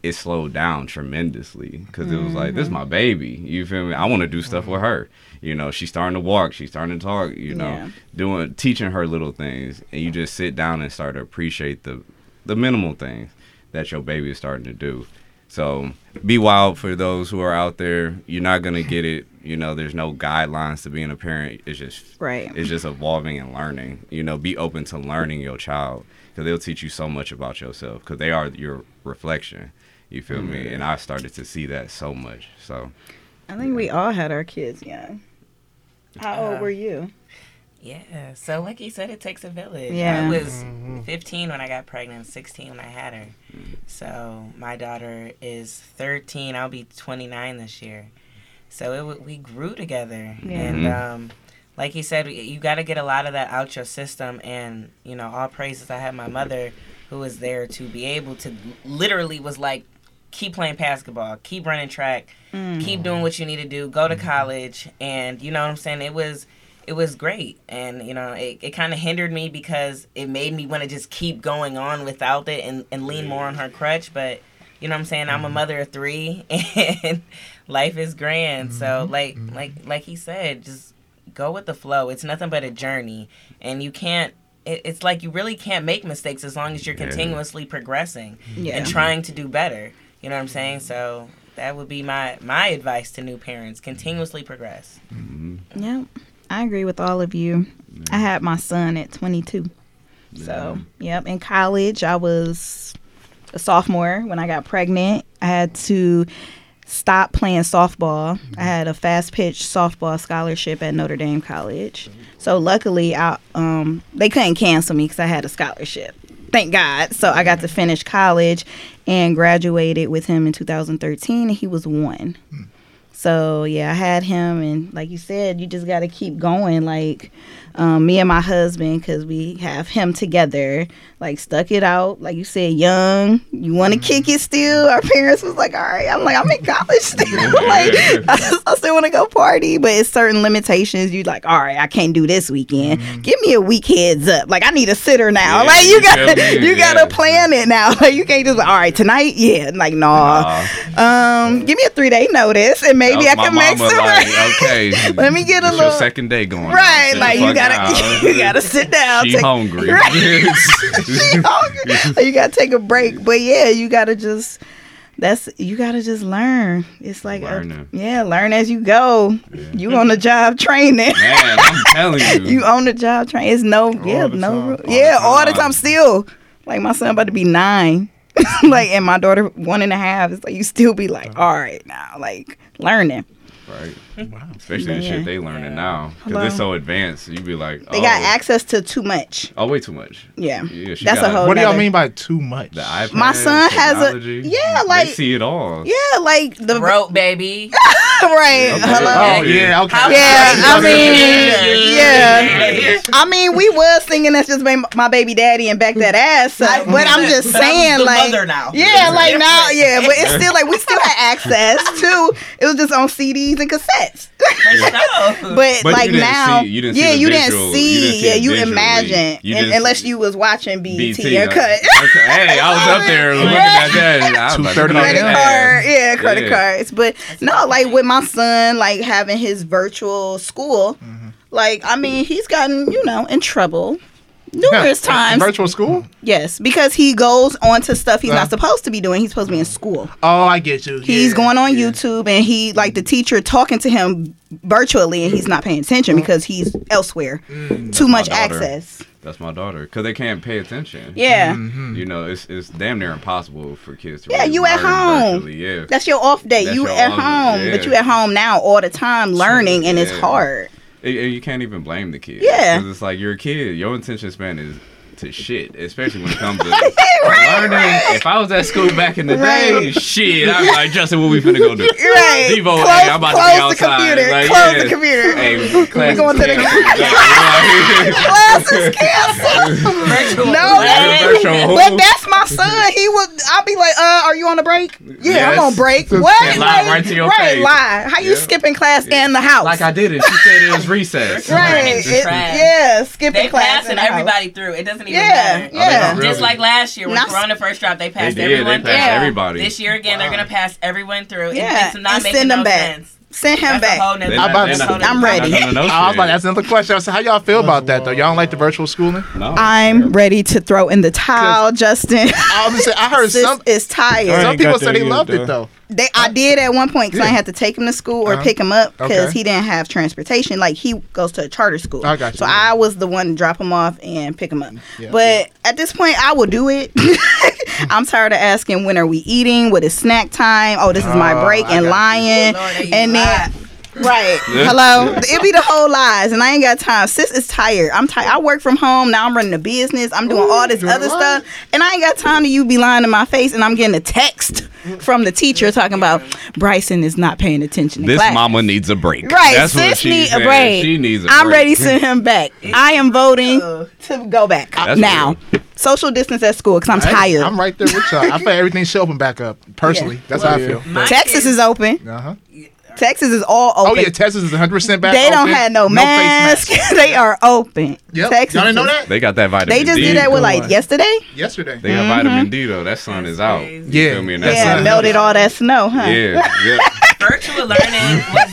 it slowed down tremendously because mm-hmm. it was like, this is my baby. You feel me? I want to do stuff mm-hmm. with her. You know, she's starting to walk. She's starting to talk, you know, yeah. doing, teaching her little things. And you just sit down and start to appreciate the, the minimal things that your baby is starting to do. So be wild for those who are out there. You're not gonna get it, you know, there's no guidelines to being a parent. It's just right. It's just evolving and learning. You know, be open to learning your child because they'll teach you so much about yourself because they are your reflection. You feel mm-hmm. me? And I started to see that so much. So I think yeah. we all had our kids young. How uh, old were you? Yeah, so like you said, it takes a village. Yeah. I was fifteen when I got pregnant, sixteen when I had her. So my daughter is thirteen. I'll be twenty-nine this year. So it w- we grew together. Yeah. And um, like you said, you got to get a lot of that out your system. And, you know, all praises. I had my mother who was there to be able to literally was like, keep playing basketball, keep running track, mm. keep doing what you need to do, go to college. And, you know what I'm saying? It was... It was great, and you know, it, it kind of hindered me because it made me want to just keep going on without it and, and lean more on her crutch. But you know what I'm saying? Mm-hmm. I'm a mother of three, and life is grand. Mm-hmm. So like mm-hmm. like like he said, just go with the flow. It's nothing but a journey, and you can't. It, it's like you really can't make mistakes as long as you're yeah. continuously progressing yeah. and trying to do better. You know what I'm saying? So that would be my, my advice to new parents. Continuously progress. Mm-hmm. Yeah, I agree with all of you. Yeah. I had my son at twenty-two. Yeah. So, yep. In college, I was a sophomore when I got pregnant. I had to stop playing softball. Mm-hmm. I had a fast-pitch softball scholarship at Notre Dame College. So, luckily, I um they couldn't cancel me because I had a scholarship. Thank God. So I got to finish college and graduated with him in two thousand thirteen. And he was one. Mm. So, yeah, I had him. And like you said, you just got to keep going. Like um, me and my husband, because we have him together, like stuck it out. Like you said, young, you want to mm. kick it still. Our parents was like, all right. I'm like, I'm in college still. Like, I, I still want to go party. But it's certain limitations. You like, all right, I can't do this weekend. Mm. Give me a week heads up. Like, I need a sitter now. Yeah, like, you got to you yeah. got to plan it now. Like, you can't just, all right, tonight? Yeah. Like, nah. nah. Um, give me a three-day notice. And maybe I can make some. Like, okay. Let me get a little. Your second day going. Right. Like, you gotta, you gotta sit down. She take, hungry. Right? She hungry. You gotta take a break. But yeah, you gotta just. That's you gotta just learn. It's like a, yeah, learn as you go. Yeah. You on the job training. Man, I'm telling you. You on the job training. It's no, all yeah, no, time. yeah, all, all the time. Still, like my son about to be nine. Like, and my daughter one and a half. It's like you still be like, all right now, like learning. Right. Wow. Especially yeah. the shit they learning yeah. now. Because it's so advanced. You be like, oh. They got access to too much. Oh, way too much. Yeah. yeah That's a whole What do y'all mean by too much? The iPad, my son technology. has a... Yeah, like... They see it all. Yeah, like... the Broke, baby. Right. Okay. Hello. Oh, yeah. Okay. Yeah, I mean... Yeah. I mean, we was singing That's Just My Baby Daddy and Back That Ass. So, but I'm just saying, I'm like... mother now. Yeah, like now, yeah. But it's still like, we still had access to... It was just on C Ds and cassettes. but, but like now, you didn't see, yeah, you didn't see, yeah, you imagine, unless you was watching B E T or Cut. Okay. Hey, I was up there looking at that. I was like, credit card, yeah, credit yeah. cards. But no, like with my son, like having his virtual school, mm-hmm. like I mean, he's gotten you know in trouble. Numerous yeah, times. Virtual school? Yes, because he goes on to stuff he's uh, not supposed to be doing. He's supposed to be in school. Oh, I get you. Yeah, he's going on yeah. YouTube and he, like the teacher talking to him virtually and he's not paying attention because he's elsewhere. Mm, Too much access. That's my daughter. Because they can't pay attention. Yeah. Mm-hmm. You know, it's it's damn near impossible for kids to yeah, really you learn at home. Yeah. That's your off day. That's you at home. Yeah. But you at home now all the time learning yeah. and it's hard. And you can't even blame the kid. Yeah. Because it's like, you're a kid. Your attention span is to shit, especially when it comes to right, learning. Right. If I was at school back in the right. day, shit, I'm like, Justin, what we finna go do? Right. Devo, close, hey, I'm about close to be outside. The computer. Like, close yeah. the computer. Hey, class going to the class is canceled. No, yeah. But that's my son. He would, I'll be like, uh, are you on a break? Yeah, yes. I'm on break. What? And lie right to your right, face. Lie. How you yeah. skipping class yeah. and the house? Like I did it. She said it was recess. Right. It, yeah, skipping they class and everybody through. It doesn't Yeah, better. yeah. Just really. like last year, when not, Corona first dropped, they passed they did, everyone. They passed yeah. everybody. This year again, wow. they're gonna pass everyone through. Yeah, and, and, not and making send them no back. Sense. Send him that's back. Not, I'm ready. I was about to ask another question. I said, how y'all feel about that though? Y'all don't like the virtual schooling? No. I'm ready to throw in the towel, Justin. I, was saying, I heard Sis some is tired. Some people said they loved it though. They, I did at one point because yeah. I had to take him to school or uh-huh. pick him up because okay. he didn't have transportation. Like, he goes to a charter school. I got you. So I was the one to drop him off and pick him up. Yeah. But yeah. at this point, I will do it. I'm tired of asking, when are we eating? What is snack time? Oh, this is my oh, break. And lying. Oh, and then... Right. Hello. It be the whole lies, and I ain't got time. Sis is tired. I'm tired. I work from home now. I'm running a business. I'm doing Ooh, all this other stuff, and I ain't got time to you be lying in my face. And I'm getting a text from the teacher talking about Bryson is not paying attention. To this class. Mama needs a break. Right. That's sis what she needs a break. She needs a I'm break. ready to send him back. I am voting uh, to go back That's now. Real. Social distance at school because I'm I, tired. I'm right there with y'all. I feel everything's still open back up. Personally, yeah. that's well, how I feel. Yeah. Texas is open. Uh huh. Texas is all open. Oh, yeah, Texas is one hundred percent back. They open. Don't have no, no mask. Face mask. They are open. Yep. Texas Y'all didn't know that? They got that vitamin D. They just D. did that with, like, yesterday? Yesterday. They got mm-hmm. vitamin D, though. That sun is out. You yeah. feel me? And that yeah, sun melted out. all that snow, huh? Yeah. yeah. Virtual learning was,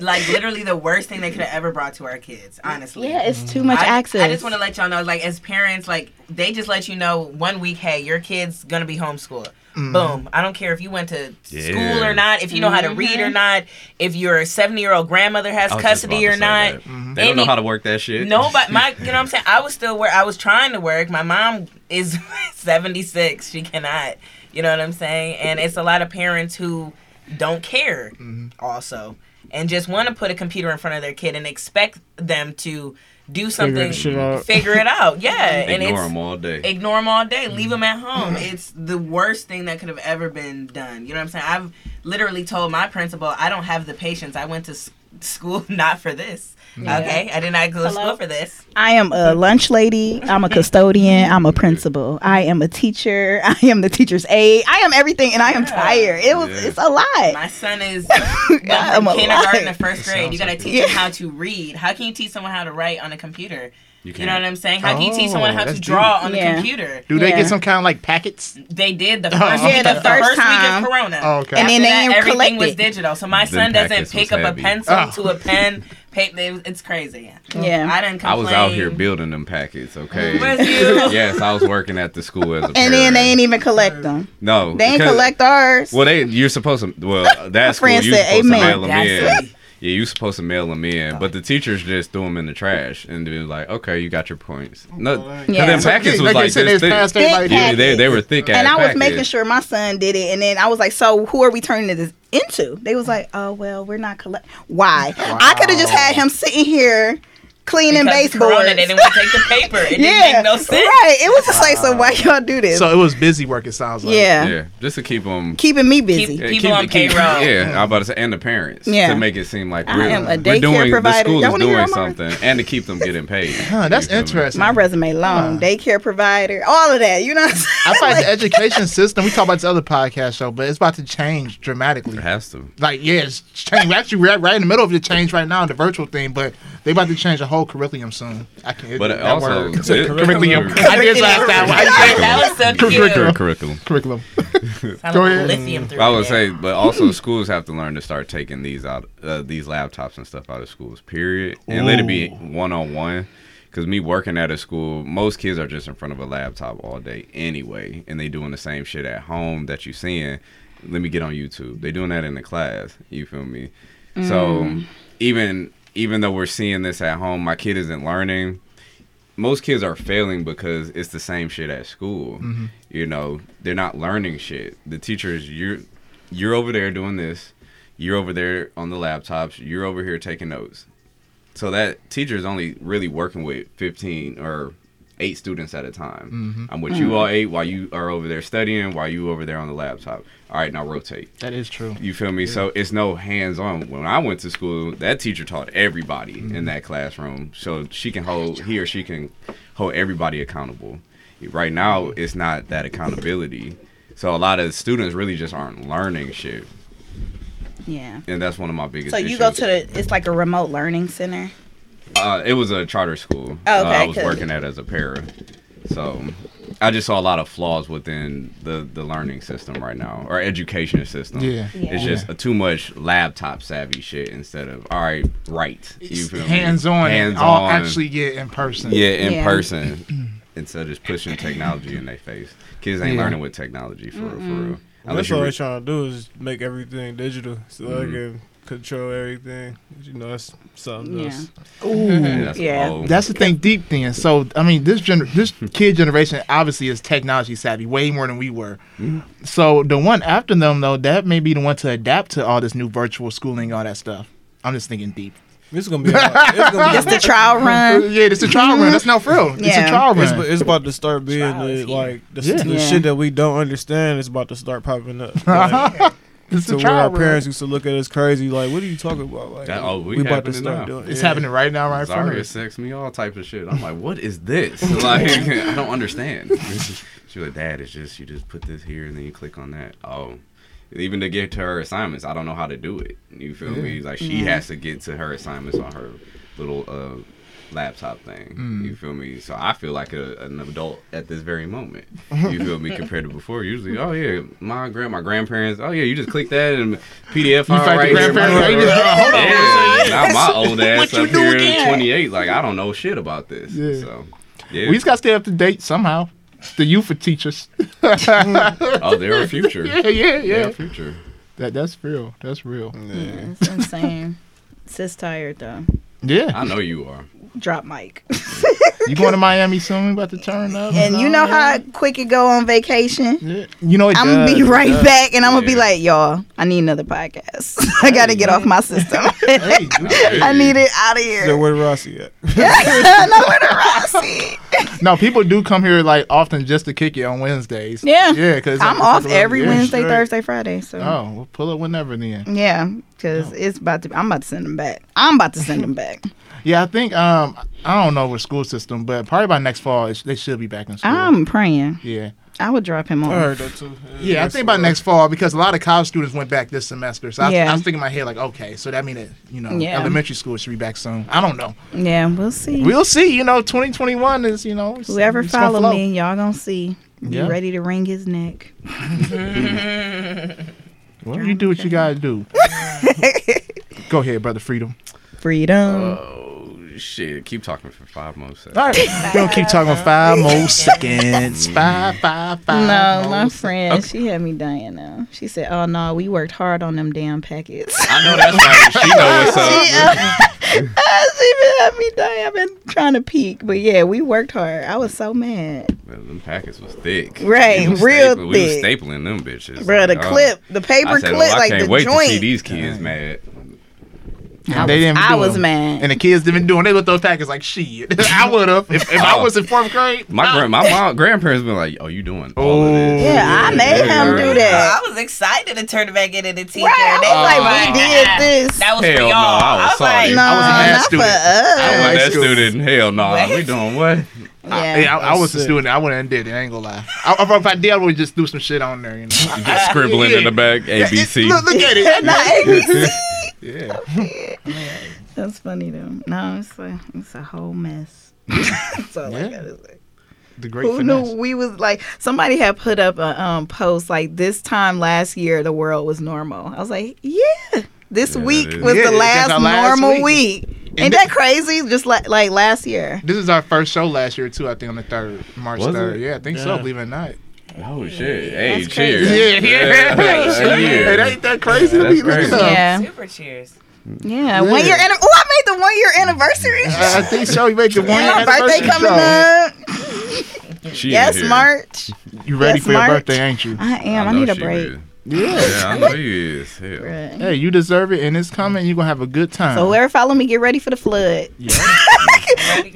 like, literally the worst thing they could have ever brought to our kids, honestly. Yeah, it's too much I, access. I just want to let y'all know, like, as parents, like, they just let you know one week, hey, your kid's going to be homeschooled. Mm-hmm. Boom. I don't care if you went to yeah. school or not, if you know mm-hmm. how to read or not, if your seventy-year-old grandmother has custody or not. Mm-hmm. They don't Any, know how to work that shit. Nobody, my, you know what I'm saying? I was still where I was trying to work. My mom is seventy-six. She cannot. You know what I'm saying? And it's a lot of parents who don't care mm-hmm. also and just want to put a computer in front of their kid and expect them to do something, figure it out. Figure it out. Yeah. Ignore and it's, them all day. Ignore them all day. Leave them at home. It's the worst thing that could have ever been done. You know what I'm saying? I've literally told my principal, I don't have the patience. I went to s- school not for this. Yeah. Okay? I did not go to Hello? School for this. I am a lunch lady. I'm a custodian. I'm a principal. I am a teacher. I am the teacher's aide. I am everything, and I am yeah. tired. It was. Yeah. It's a lot. My son is yeah, from kindergarten to first grade. You got to teach yeah. him how to read. How can you teach someone how to write on a computer? You, you know what I'm saying? How oh, can you teach someone how to draw deep. On yeah. the computer? Do they yeah. get some kind of like packets? They did the first, oh, okay. the the first time. Week of Corona. Oh, okay. And then that, they everything was it. Digital. So my son doesn't pick up heavy. A pencil oh. to a pen. It's crazy. Yeah. I didn't complain. I was out here building them packets, okay? Was you? Yes, I was working at the school as a parent. And then they ain't even collect them. No. They ain't collect ours. Well, they you're supposed to, well, that's school, you're supposed amen. To mail them in. Yeah, you're supposed to mail them in, but the teachers just threw them in the trash and they were like, okay, you got your points. No, yeah. Them packets was like this thick. thick yeah, they, they were thick ass And I was packets. Making sure my son did it, and then I was like, so who are we turning this into? They was like, oh, well, we're not collecting. Why? Wow. I could have just had him sitting here cleaning because baseboards. Corona, they didn't want to take the paper. It yeah. didn't make no sense. Right. It was just like, so why y'all do this? So it was busy work, it sounds like. Yeah. yeah. Just to keep them. Keeping me busy. Keep, yeah, people keep, on keep, payroll. Yeah. I was about to say, and the parents. Yeah. To make it seem like we're, I am a daycare we're doing, provider. The school is doing something. And to keep them getting paid. Huh, that's interesting. My resume long. Wow. Daycare provider. All of that. You know what I'm saying? I find like, the education system, we talk about this other podcast show, but it's about to change dramatically. It has to. Like, yeah, it's changing. Actually, we're right in the middle of the change right now, the virtual thing, but they about to change the whole curriculum soon. I can't. But it, that also, word. It, it, curriculum. I did last time. That was so cute. Curriculum. Curriculum. Go ahead. I would say, but also schools have to learn to start taking these out, uh, these laptops and stuff out of schools. Period. And Ooh. Let it be one on one. Because me working at a school, most kids are just in front of a laptop all day anyway, and they doing the same shit at home that you seeing. Let me get on YouTube. They doing that in the class. You feel me? Mm. So even. Even though we're seeing this at home, my kid isn't learning. Most kids are failing because it's the same shit at school. Mm-hmm. You know, they're not learning shit. The teachers, you're you're over there doing this. You're over there on the laptops. You're over here taking notes. So that teacher is only really working with fifteen or eight students at a time. Mm-hmm. I'm with mm-hmm. you all eight while you are over there studying, while you over there on the laptop. All right, now rotate. That is true. You feel me? Yeah. So it's no hands-on. When I went to school, that teacher taught everybody mm-hmm. in that classroom. So she can hold, he or she can hold everybody accountable. Right now, it's not that accountability. So a lot of students really just aren't learning shit. Yeah. And that's one of my biggest So you issues. Go to the, it's like a remote learning center? Uh, it was a charter school. Oh, okay, uh, I was cool. working at as a para. So I just saw a lot of flaws within the, the learning system right now, or education system. Yeah. yeah. It's just a too much laptop savvy shit instead of, all right, right. You feel hands me? On. Hands all on. Actually get yeah, in person. Yeah, in yeah. person. Instead of just pushing technology in their face. Kids ain't yeah. learning with technology, for mm-hmm. real, for real. Well, that's all they're trying to do is make everything digital. So mm-hmm. I can... control everything, you know. That's something yeah. else. Ooh, that's yeah. Old. That's the thing, deep thing. So, I mean, this gener- this kid generation obviously is technology savvy, way more than we were. Mm-hmm. So, the one after them, though, that may be the one to adapt to all this new virtual schooling, all that stuff. I'm just thinking deep. It's gonna be. Hard. It's gonna be just a trial run. Yeah, it's a trial run. That's not for real. Yeah. It's a trial run. It's, it's about to start being the, like the, yeah. the yeah. shit that we don't understand is about to start popping up. Like, It's so where our parents used to look at us crazy, like, what are you talking about? Like, that, oh, we, we about to start now. Doing it. It's yeah. happening right now, right Sorry, front. Sex me, all type of shit. I'm like, what is this? Like, I don't understand. She's like, Dad, it's just you just put this here and then you click on that. Oh, even to get to her assignments, I don't know how to do it. You feel yeah. me? Like, she yeah. has to get to her assignments on her little uh, laptop thing. Mm. You feel me? So I feel like a, an adult at this very moment. You feel me? Compared to before, usually, oh yeah, my grand, my grandparents, oh yeah, you just click that and P D F file right here. Right right right. Right. Hold on, yeah, not my old ass up here, twenty-eight. Like I don't know shit about this. Yeah. So yeah. we just got to stay up to date somehow. the youth are teachers. Oh, they're a future. Yeah, yeah, yeah. They're a future. That that's real. That's real. Yeah, yeah, it's insane. Sis tired though. Yeah, I know you are. Drop Mike. You going to Miami soon? We about to turn up. And you know how quick it go on vacation? Yeah. You know it I'm going to be right back and I'm yeah. going to be like, y'all, I need another podcast. I got to hey, get man. off my system. hey, hey. I need it out of here. So where Rossi at? No, where Rossi? No, people do come here like often just to kick it on Wednesdays. Yeah. Yeah, because I'm off every yeah, Wednesday, straight. Thursday, Friday. So. Oh, we'll pull up whenever then. Yeah, because oh. it's about to, I'm about to send them back. I'm about to send them back. Yeah, I think, um, I don't know with school system, but probably by next fall, it sh- they should be back in school. I'm praying. Yeah. I would drop him off. I heard that too. Yeah, yeah I think by next fall, because a lot of college students went back this semester. So I, yeah. I was thinking in my head, like, okay, so that means that, you know, yeah. elementary school should be back soon. I don't know. Yeah, we'll see. We'll see. You know, twenty twenty-one is, you know. Whoever it's follow me, y'all gonna see. Yeah. You ready to wring his neck. Well, you do what you gotta do. Go ahead, brother. Freedom. Freedom. Uh, Shit, keep talking for five more seconds. All right. We're going to keep talking five more seconds. Five, five, five. No, my friend, okay. She had me dying now. She said, oh, no, we worked hard on them damn packets. I know that's right. She knows what's up. She been had me dying. I've been trying to peek. But, yeah, we worked hard. I was so mad. Well, them packets was thick. Right, was real stapled. thick. We was stapling them bitches. Bro, like, the oh. clip, the paper said, clip, well, like the joint. I can't wait to see these kids mad. And I, they didn't was, I was mad. And the kids didn't do them. They looked those packets like, shit, I would have. If, if I was in fourth grade. My grand, my mom, grandparents been like, oh, you doing all oh, of this. Yeah, yeah, I made yeah, him do that. I was excited to turn it back into the teacher. Right, they oh, like, we nah, did this. That was Hell for y'all. No, I was, I was like, no, I was a mad student. I was that student. Hell no, nah, we doing what? Yeah, I, I, I was sick. a student. I went and did it. I ain't gonna lie. I, if I did, I would just do some shit on there. You know, just scribbling yeah. in the back. A B C. Look, look at it. Not A B C. Yeah. Okay. That's funny though. No, it's a, it's a whole mess. That's all yeah. I gotta say. The great Who finesse. Knew we was like, somebody had put up a um, post like this time last year the world was normal. I was like, yeah, this yeah, week was yeah, the last, last normal week. week. Ain't this, that crazy? Just like like last year. This is our first show last year too, I think on the third, March third. Yeah, I think yeah. so, believe it or not. Oh shit! Hey, that's cheers! Crazy. Yeah, yeah. yeah. It ain't that crazy yeah, to be crazy. Yeah. Super cheers! Yeah, yeah. one year. An- oh, I made the one year anniversary. Uh, I think so. You made the one year anniversary. My birthday coming up. She yes, March. You ready yes, for March. your birthday? Ain't you? I am. I, I need a break. Is. Yeah. yeah, I know you is. Hell. Right. Hey, you deserve it, and it's coming. You're going to have a good time. So whoever follow me, get ready for the flood. Yes.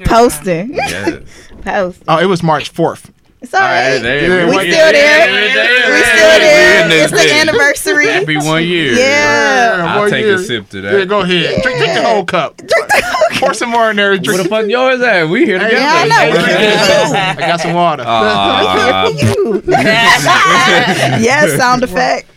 Poster. Yes. Poster. Oh, it was March fourth. It's all, all right. right. There, we, we still yeah, there. Yeah, there. We still there. It's the anniversary. Happy one year. Yeah. yeah I'll take year. a sip to that. Yeah, go ahead. Yeah. Drink, drink the whole cup. Drink the whole cup. Pour some more in there. Drink. Where the fuck yours at? We here together. Yeah, I know. I got some water. Uh, we here for you. Yes, sound effect.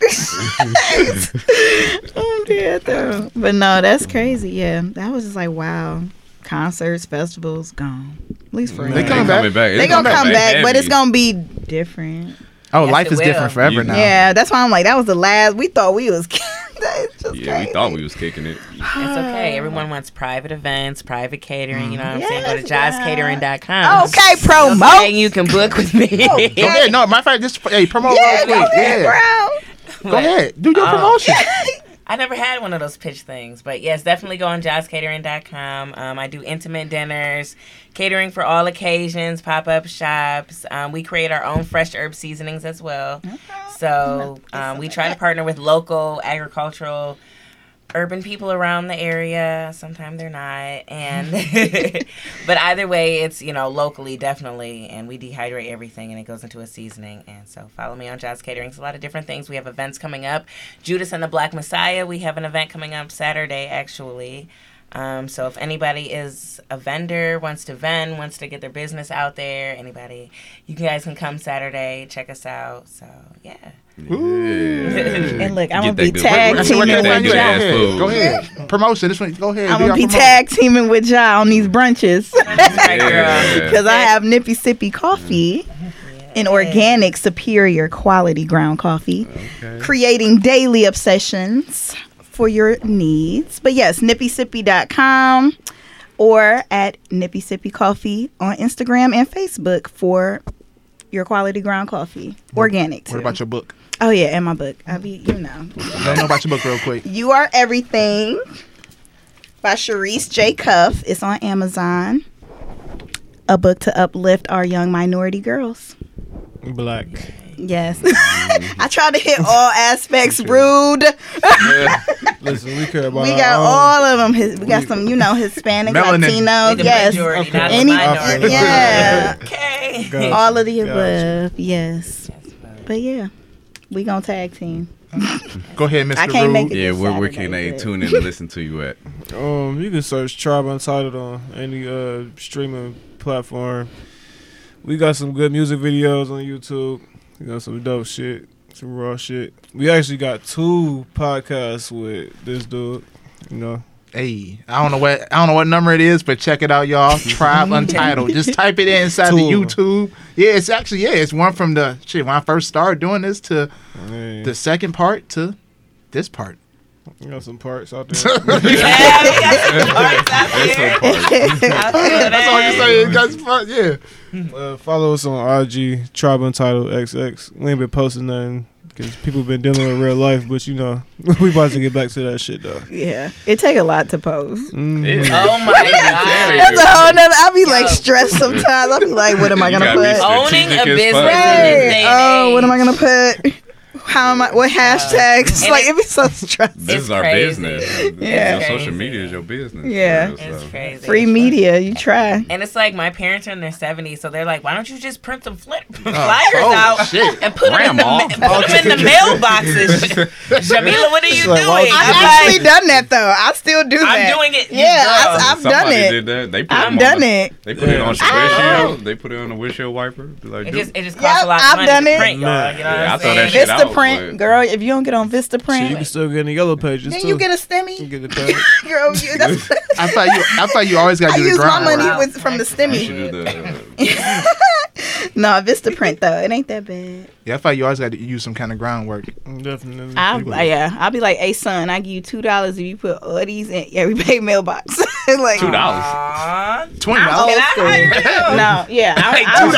I'm dead though. But no, that's crazy. Yeah. That was just like, wow. Concerts, festivals, gone. At least for now. They coming back. back. They gonna come back, back but it's gonna be different. Oh, yes, life is will. different forever yeah. now. Yeah, that's why I'm like, that was the last. We thought we was kicking it. Yeah, crazy. we thought we was kicking it. It's okay. Everyone wants private events, private catering. You know what I'm yes, saying? Go to jazz catering dot com. Okay, promo. Okay, you can book with me. oh, okay. Go ahead. No, my friend, just hey, promo yeah, real quick. Yeah, bro. Go ahead. Do your um, promotion. I never had one of those pitch things, but yes, definitely go on jazz catering dot com. Um, I do intimate dinners, catering for all occasions, pop-up shops. Um, we create our own fresh herb seasonings as well. Okay. So um, we try to partner with local agricultural urban people around the area. Sometimes they're not, and but either way, it's, you know, locally definitely, and we dehydrate everything and it goes into a seasoning. And so follow me on Jazz Catering. It's a lot of different things. We have events coming up. Judas and the Black Messiah, we have an event coming up Saturday actually. Um, so if anybody is a vendor, wants to vend, wants to get their business out there, anybody, you guys can come Saturday, check us out. So yeah. yeah. And look, I'm gonna be tag teaming with Ja. Go ahead, promotion. This one, go ahead. I'm gonna be tag teaming with Ja on these brunches because I have Nippy Sippy Coffee. An organic, superior quality ground coffee, okay. Creating daily obsessions for your needs. But yes, nippy sippy dot com or at Nippy Sippy Coffee on Instagram and Facebook for your quality ground coffee, organic. What too. About your book? Oh yeah, and my book. I be, you know. Let me know about your book real quick. You Are Everything by Charisse J. Cuff. It's on Amazon. A book to uplift our young minority girls. Black. Yes. I try to hit all aspects. Rude. Yeah. Listen, we care about. We got all of them. His, we got some, you know, Hispanic, Latinos. The yes. Majority, okay. Not Any, the yeah. Okay. Gotcha. All of the above. Gotcha. Yes. But yeah, we gonna tag team. Go ahead, Mister Rude. Yeah, where, where can they tune in and listen to you at? Um, you can search Tribe Untitled on any uh streaming platform. We got some good music videos on YouTube. We got some dope shit, some raw shit. We actually got two podcasts with this dude. You know. Hey, I don't know what I don't know what number it is, but check it out, y'all. Tribe Untitled. Just type it in inside Tool. the YouTube. Yeah, it's actually yeah, it's one from the shit when I first started doing this to Man. the second part to this part. You got some parts out there. Yeah, we got some parts out there. That's, part. That's all you say. It got parts. Yeah. Uh, follow us on I G Tribe Untitled X X. We ain't been posting nothing. Because people been dealing with real life, but you know, we about to get back to that shit though. Yeah, it take a lot to post. Mm-hmm. Oh my god, that's a whole nother. I be like stressed sometimes. I be like, what am I gonna put? Owning a business. Right. Oh, what am I gonna put? How am I? What hashtags? Uh, like it be so stressful. This is our business. Yeah, your social media is your business. Yeah, real, so. It's crazy. Free it's media, you try. And it's like my parents are in their seventies, so they're like, "Why don't you just print some flyers oh, oh, out shit. and put them in the, ma- put them in the mailboxes?" Jamila, what are you like, doing? I've actually done that though. I still do that. I'm doing it. Yeah, I've, I've done it. Did that. They put I've done on, it. They put yeah. it on the windshield. They put it on the windshield wiper. Like, it just it just costs a lot of money to print, y'all. You know what I'm saying? I thought that shit Print, girl, if you don't get on Vista Print, so you can still get in the yellow pages. Then too. you get a stemmy. You get a girl, you, that's I thought you. I thought you always got to do the grind. I use my money with, from the stemmy. No, Vista Print though, it ain't that bad. Yeah, I thought you always got to use some kind of groundwork. Definitely. I, yeah, I'll be like, hey son, I give you two dollars if you put all these in every pay mailbox. Like two dollars, twenty dollars. No, yeah, I, I,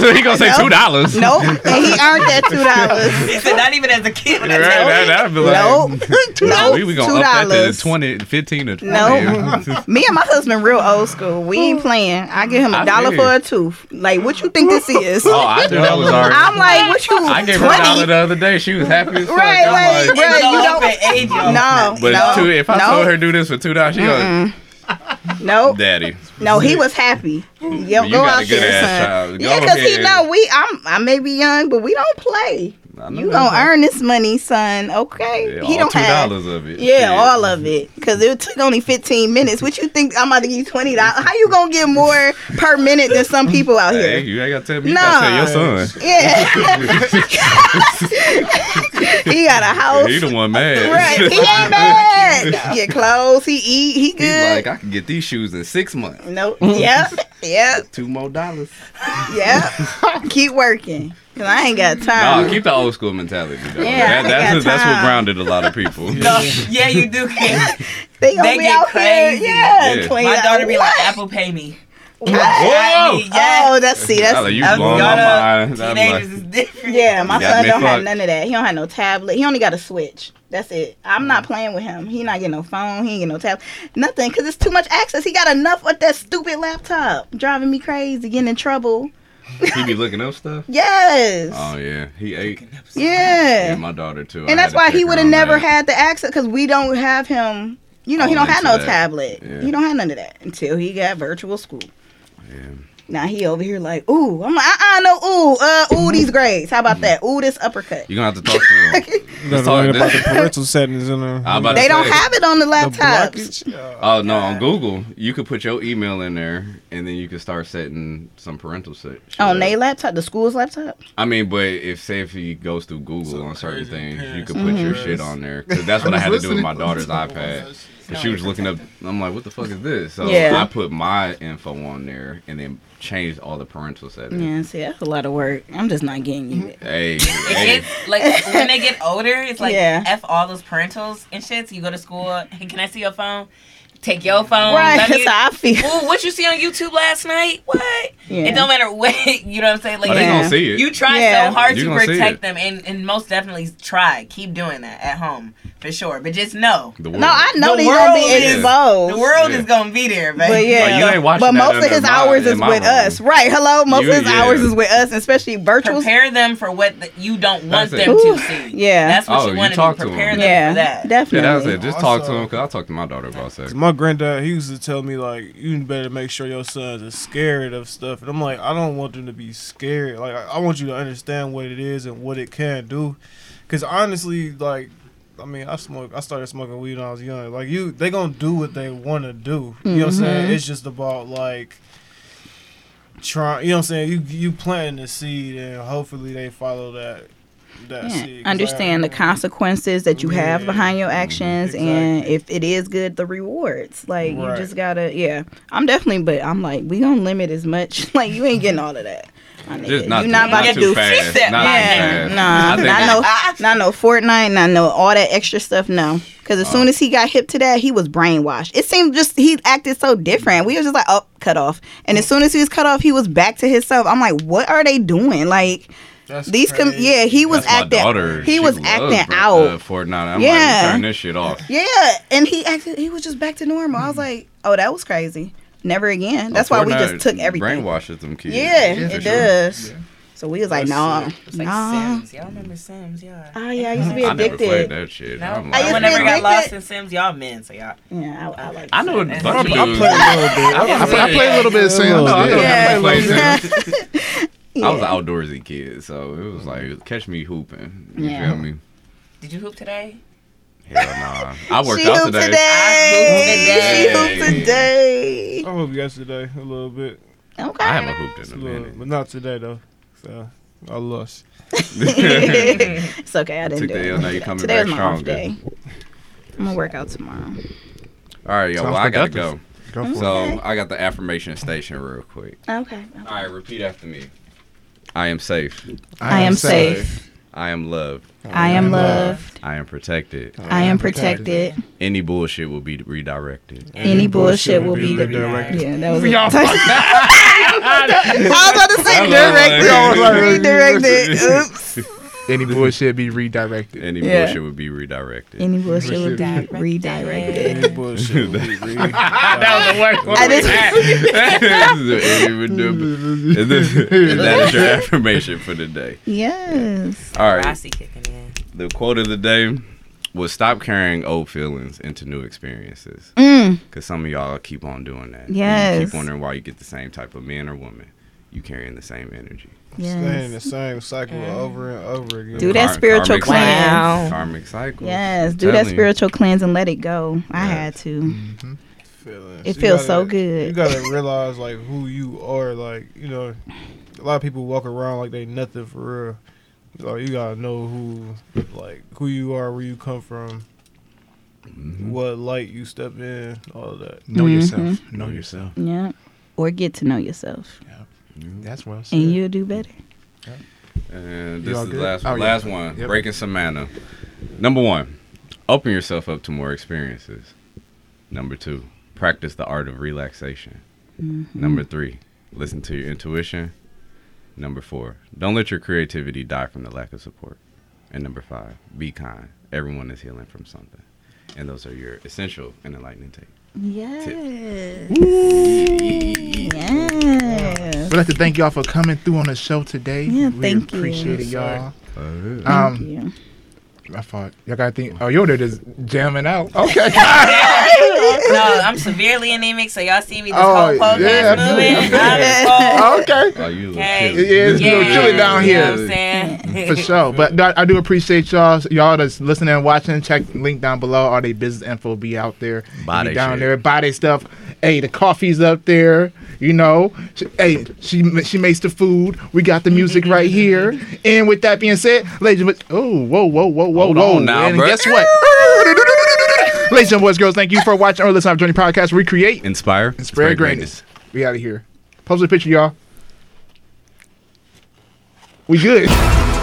so he gonna say two dollars. Nope, nope. And he earned that two dollars. He said not even as a kid. Right, that, be like, nope, two dollars. We, we gonna two dollars. Up that to twenty, fifteen, or twenty. Nope. Me and my husband real old school. We ain't playing. I give him a dollar for a tooth. Like, what you think this is? Oh, I knew that was already. I'm like, what you? I gave her a dollar the other day. She was happy as fuck. Right, like, like, right, you don't age. No, but no, two, if I no. told her do this for two dollars, she goes. Nope. Daddy. No, he was happy. Yo, go out there, son. Yeah, because he know we. I'm. I may be young, but we don't play. You gonna earn this money, son? Okay. Yeah, he all don't two have two dollars of it. Yeah, yeah, all of it. Because it took only fifteen minutes. What you think? I'm about to give you twenty dollars. How you gonna get more per minute than some people out here? Hey, you ain't gotta tell me. No, you gotta tell your son. Yeah. He got a house. Yeah, he the one mad. Right. He ain't mad. No. Get clothes. He eat. He good. He like, I can get these shoes in six months. Nope. Yep. Yep. Two more dollars. Yep. Keep working. Cause I ain't got time. No, keep the old school mentality. Though. Yeah, that, that's what, that's what grounded a lot of people. No, yeah, you do. They gonna they be out crazy. Here. Yeah, yeah. My daughter what? Be like, "Apple Pay me." Whoa! Yeah. Oh, that's see, that's you that's blowing my mind. Teenagers is different. Yeah, my son don't fuck. have none of that. He don't have no tablet. He only got a Switch. That's it. I'm not playing with him. He not getting no phone. He ain't getting no tablet. Nothing, cause it's too much access. He got enough with that stupid laptop, driving me crazy, getting in trouble. He be looking up stuff? Yes. Oh, yeah. He ate. Yeah. And my daughter, too. And I that's why he would have never that. had the access because we don't have him. You know, All he don't have no that. tablet. Yeah. He don't have none of that until he got virtual school. Yeah. Now he over here like, ooh. I'm like, uh-uh, no, ooh. Uh, ooh, these grades. How about that? Ooh, this uppercut. You're going to have to talk to him. You're talking about the parental settings in there. They don't have it on the laptops. The oh, no. On Google, you could put your email in there, and then you could start setting some parental set. On their laptop? The school's laptop? I mean, but if, say, if he goes through Google so on certain things, parents. you could put mm-hmm. your shit on there. Because that's what I had to do with my daughter's iPad. Cause she was looking up. I'm like, what the fuck is this? So yeah. I put my info on there and then changed all the parental settings. Yeah, see, that's a lot of work. I'm just not getting you. Hey, hey. It's like when they get older, it's like yeah. F all those parentals and shit. So you go to school. Hey, can I see your phone? take your phone. Right. That's you, how I feel. Ooh, what you see on YouTube last night? What? Yeah. It don't matter what, you know what I'm saying? Like, oh, they yeah. gonna see it. You try yeah. so hard you to protect them, and, and most definitely try. Keep doing that at home, for sure. But just know. No, I know they're gonna be exposed. The world yeah. is gonna be there, baby. But, yeah. like, you ain't watching but that most of his my, hours is with room. Us. Right, hello? Most you, of his yeah. hours is with us, especially virtual. Prepare them for what the, you don't want them Ooh. To see. Yeah. That's what oh, you want to do. Prepare them for that. Definitely. Yeah, that's it. Just talk to them, because I talk to my daughter about sex. My granddad, he used to tell me, like, you better make sure your sons are scared of stuff. And I'm like, I don't want them to be scared. Like, I want you to understand what it is and what it can do. Because honestly, like, I mean, I smoke. I started smoking weed when I was young. Like, you, they gonna do what they wanna do. You mm-hmm. know what I'm saying? It's just about, like, trying. You know what I'm saying? You you planting the seed, and hopefully they follow that. That yeah. seed. Understand like, the consequences that you yeah, have behind your actions, exactly. and if it is good, the rewards. Like right. you just gotta. Yeah, I'm definitely. But I'm like, we gonna limit as much. Like you ain't getting all of that. Just not, you not about not to do fast. Not yeah. fast. Nah, not no, not no Fortnite, not no all that extra stuff. No, because as uh, soon as he got hip to that, he was brainwashed. It seemed just he acted so different. We were just like, oh, cut off. And as soon as he was cut off, he was back to himself. I'm like, what are they doing? Like. That's These com- yeah, he was That's acting. My daughter. He she was acting bro, out. Uh, Fortnite. I'm yeah. like, turn this shit off. Yeah, and he acted. He was just back to normal. Mm. I was like, oh, that was crazy. Never again. That's oh, why Fortnite we just took everything. Brainwashes them kids. Yeah, yeah it sure. does. Yeah. So we was like, no, nah, it's like nah. Sims. Y'all remember Sims? Yeah. Oh yeah, I used to be addicted. I never played that shit. No. I'm like, I whenever I got lost in Sims, y'all men, so y'all. Yeah, I, I like. I know a bunch of dudes. I played a little bit. I played a little bit of Sims. I played Sims. Yeah. I was an outdoorsy kid, so it was like, catch me hooping. You yeah. feel me? Did you hoop today? Hell nah. I worked she out today. today. I hooped today. She hooped today. I hooped yesterday a little bit. Okay. I haven't hooped in a, a minute. Little, but not today, though. So, I lost. It's okay. I didn't I do it. Now you're coming today back was my stronger. Off day. I'm going to work out tomorrow. All right, yo. Well, I got to go. go okay. So, I got the affirmation station real quick. Okay. okay. All right, repeat after me. I am safe. I, I am safe. safe. I am loved. I, I am loved. I am protected. I, I am protected. protected. Any bullshit will be redirected. Any, Any bullshit, bullshit will be, be redirected. redirected. Yeah, that was we all fucked up. I was about to say directed. Redirected. Oops. Any bullshit be redirected. Any yeah. bullshit would be redirected. Any bullshit would be redirected. Any bullshit would be redirected. That was the worst one. And that is your affirmation for the day. Yes. All right. Rossi kicking in. The quote of the day was, stop carrying old feelings into new experiences. Mm. Because some of y'all keep on doing that. Yes. You keep wondering why you get the same type of man or woman. You carrying the same energy. Yes. Staying the same cycle yeah. over and over again. Do that Car- spiritual cleanse. Wow. Karmic cycle. Yes, do that spiritual you. cleanse and let it go. I yes. had to. Mm-hmm. Feelings. It you feels gotta, so good. You gotta realize like who you are. Like, you know, a lot of people walk around like they nothing for real. Like, you gotta know who, like who you are, where you come from, mm-hmm. what light you step in, all of that. Know mm-hmm. yourself. Know yourself. Yeah, or get to know yourself. Yeah. Mm-hmm. That's what I'm saying. And you'll do better. Yep. And this is the last, oh, last yeah. one. Yep. Breaking some manna. Number one, open yourself up to more experiences. Number two, practice the art of relaxation. Mm-hmm. Number three, listen to your intuition. Number four, don't let your creativity die from the lack of support. And number five, be kind. Everyone is healing from something. And those are your essential and enlightening takes. Yes. yes. We'd like to thank y'all for coming through on the show today. Yeah, we thank appreciate you. it, y'all. Uh, um, thank you. I thought y'all gotta think. Oh, you're there just jamming out. Okay. No, I'm severely anemic, so y'all see me this oh, whole podcast yeah, moving. Yeah. Okay. Oh, you okay. It is yeah. a little chilly down you know here. For sure. But I, I do appreciate y'all. Y'all that's listening and watching. Check the link down below. All their business info will be out there. Buy be down shit. there. Buy their stuff. Hey, the coffee's up there. You know. She, hey, she she makes the food. We got the music right here. And with that being said, ladies, oh, whoa, whoa, whoa, whoa, Hold whoa. On now, and bro. Guess what? Ladies and boys, girls, thank you for watching our Let's Have Journey podcast. We create, inspire, inspire, inspire greatness. greatness. We out of here. Post a picture, y'all. We good.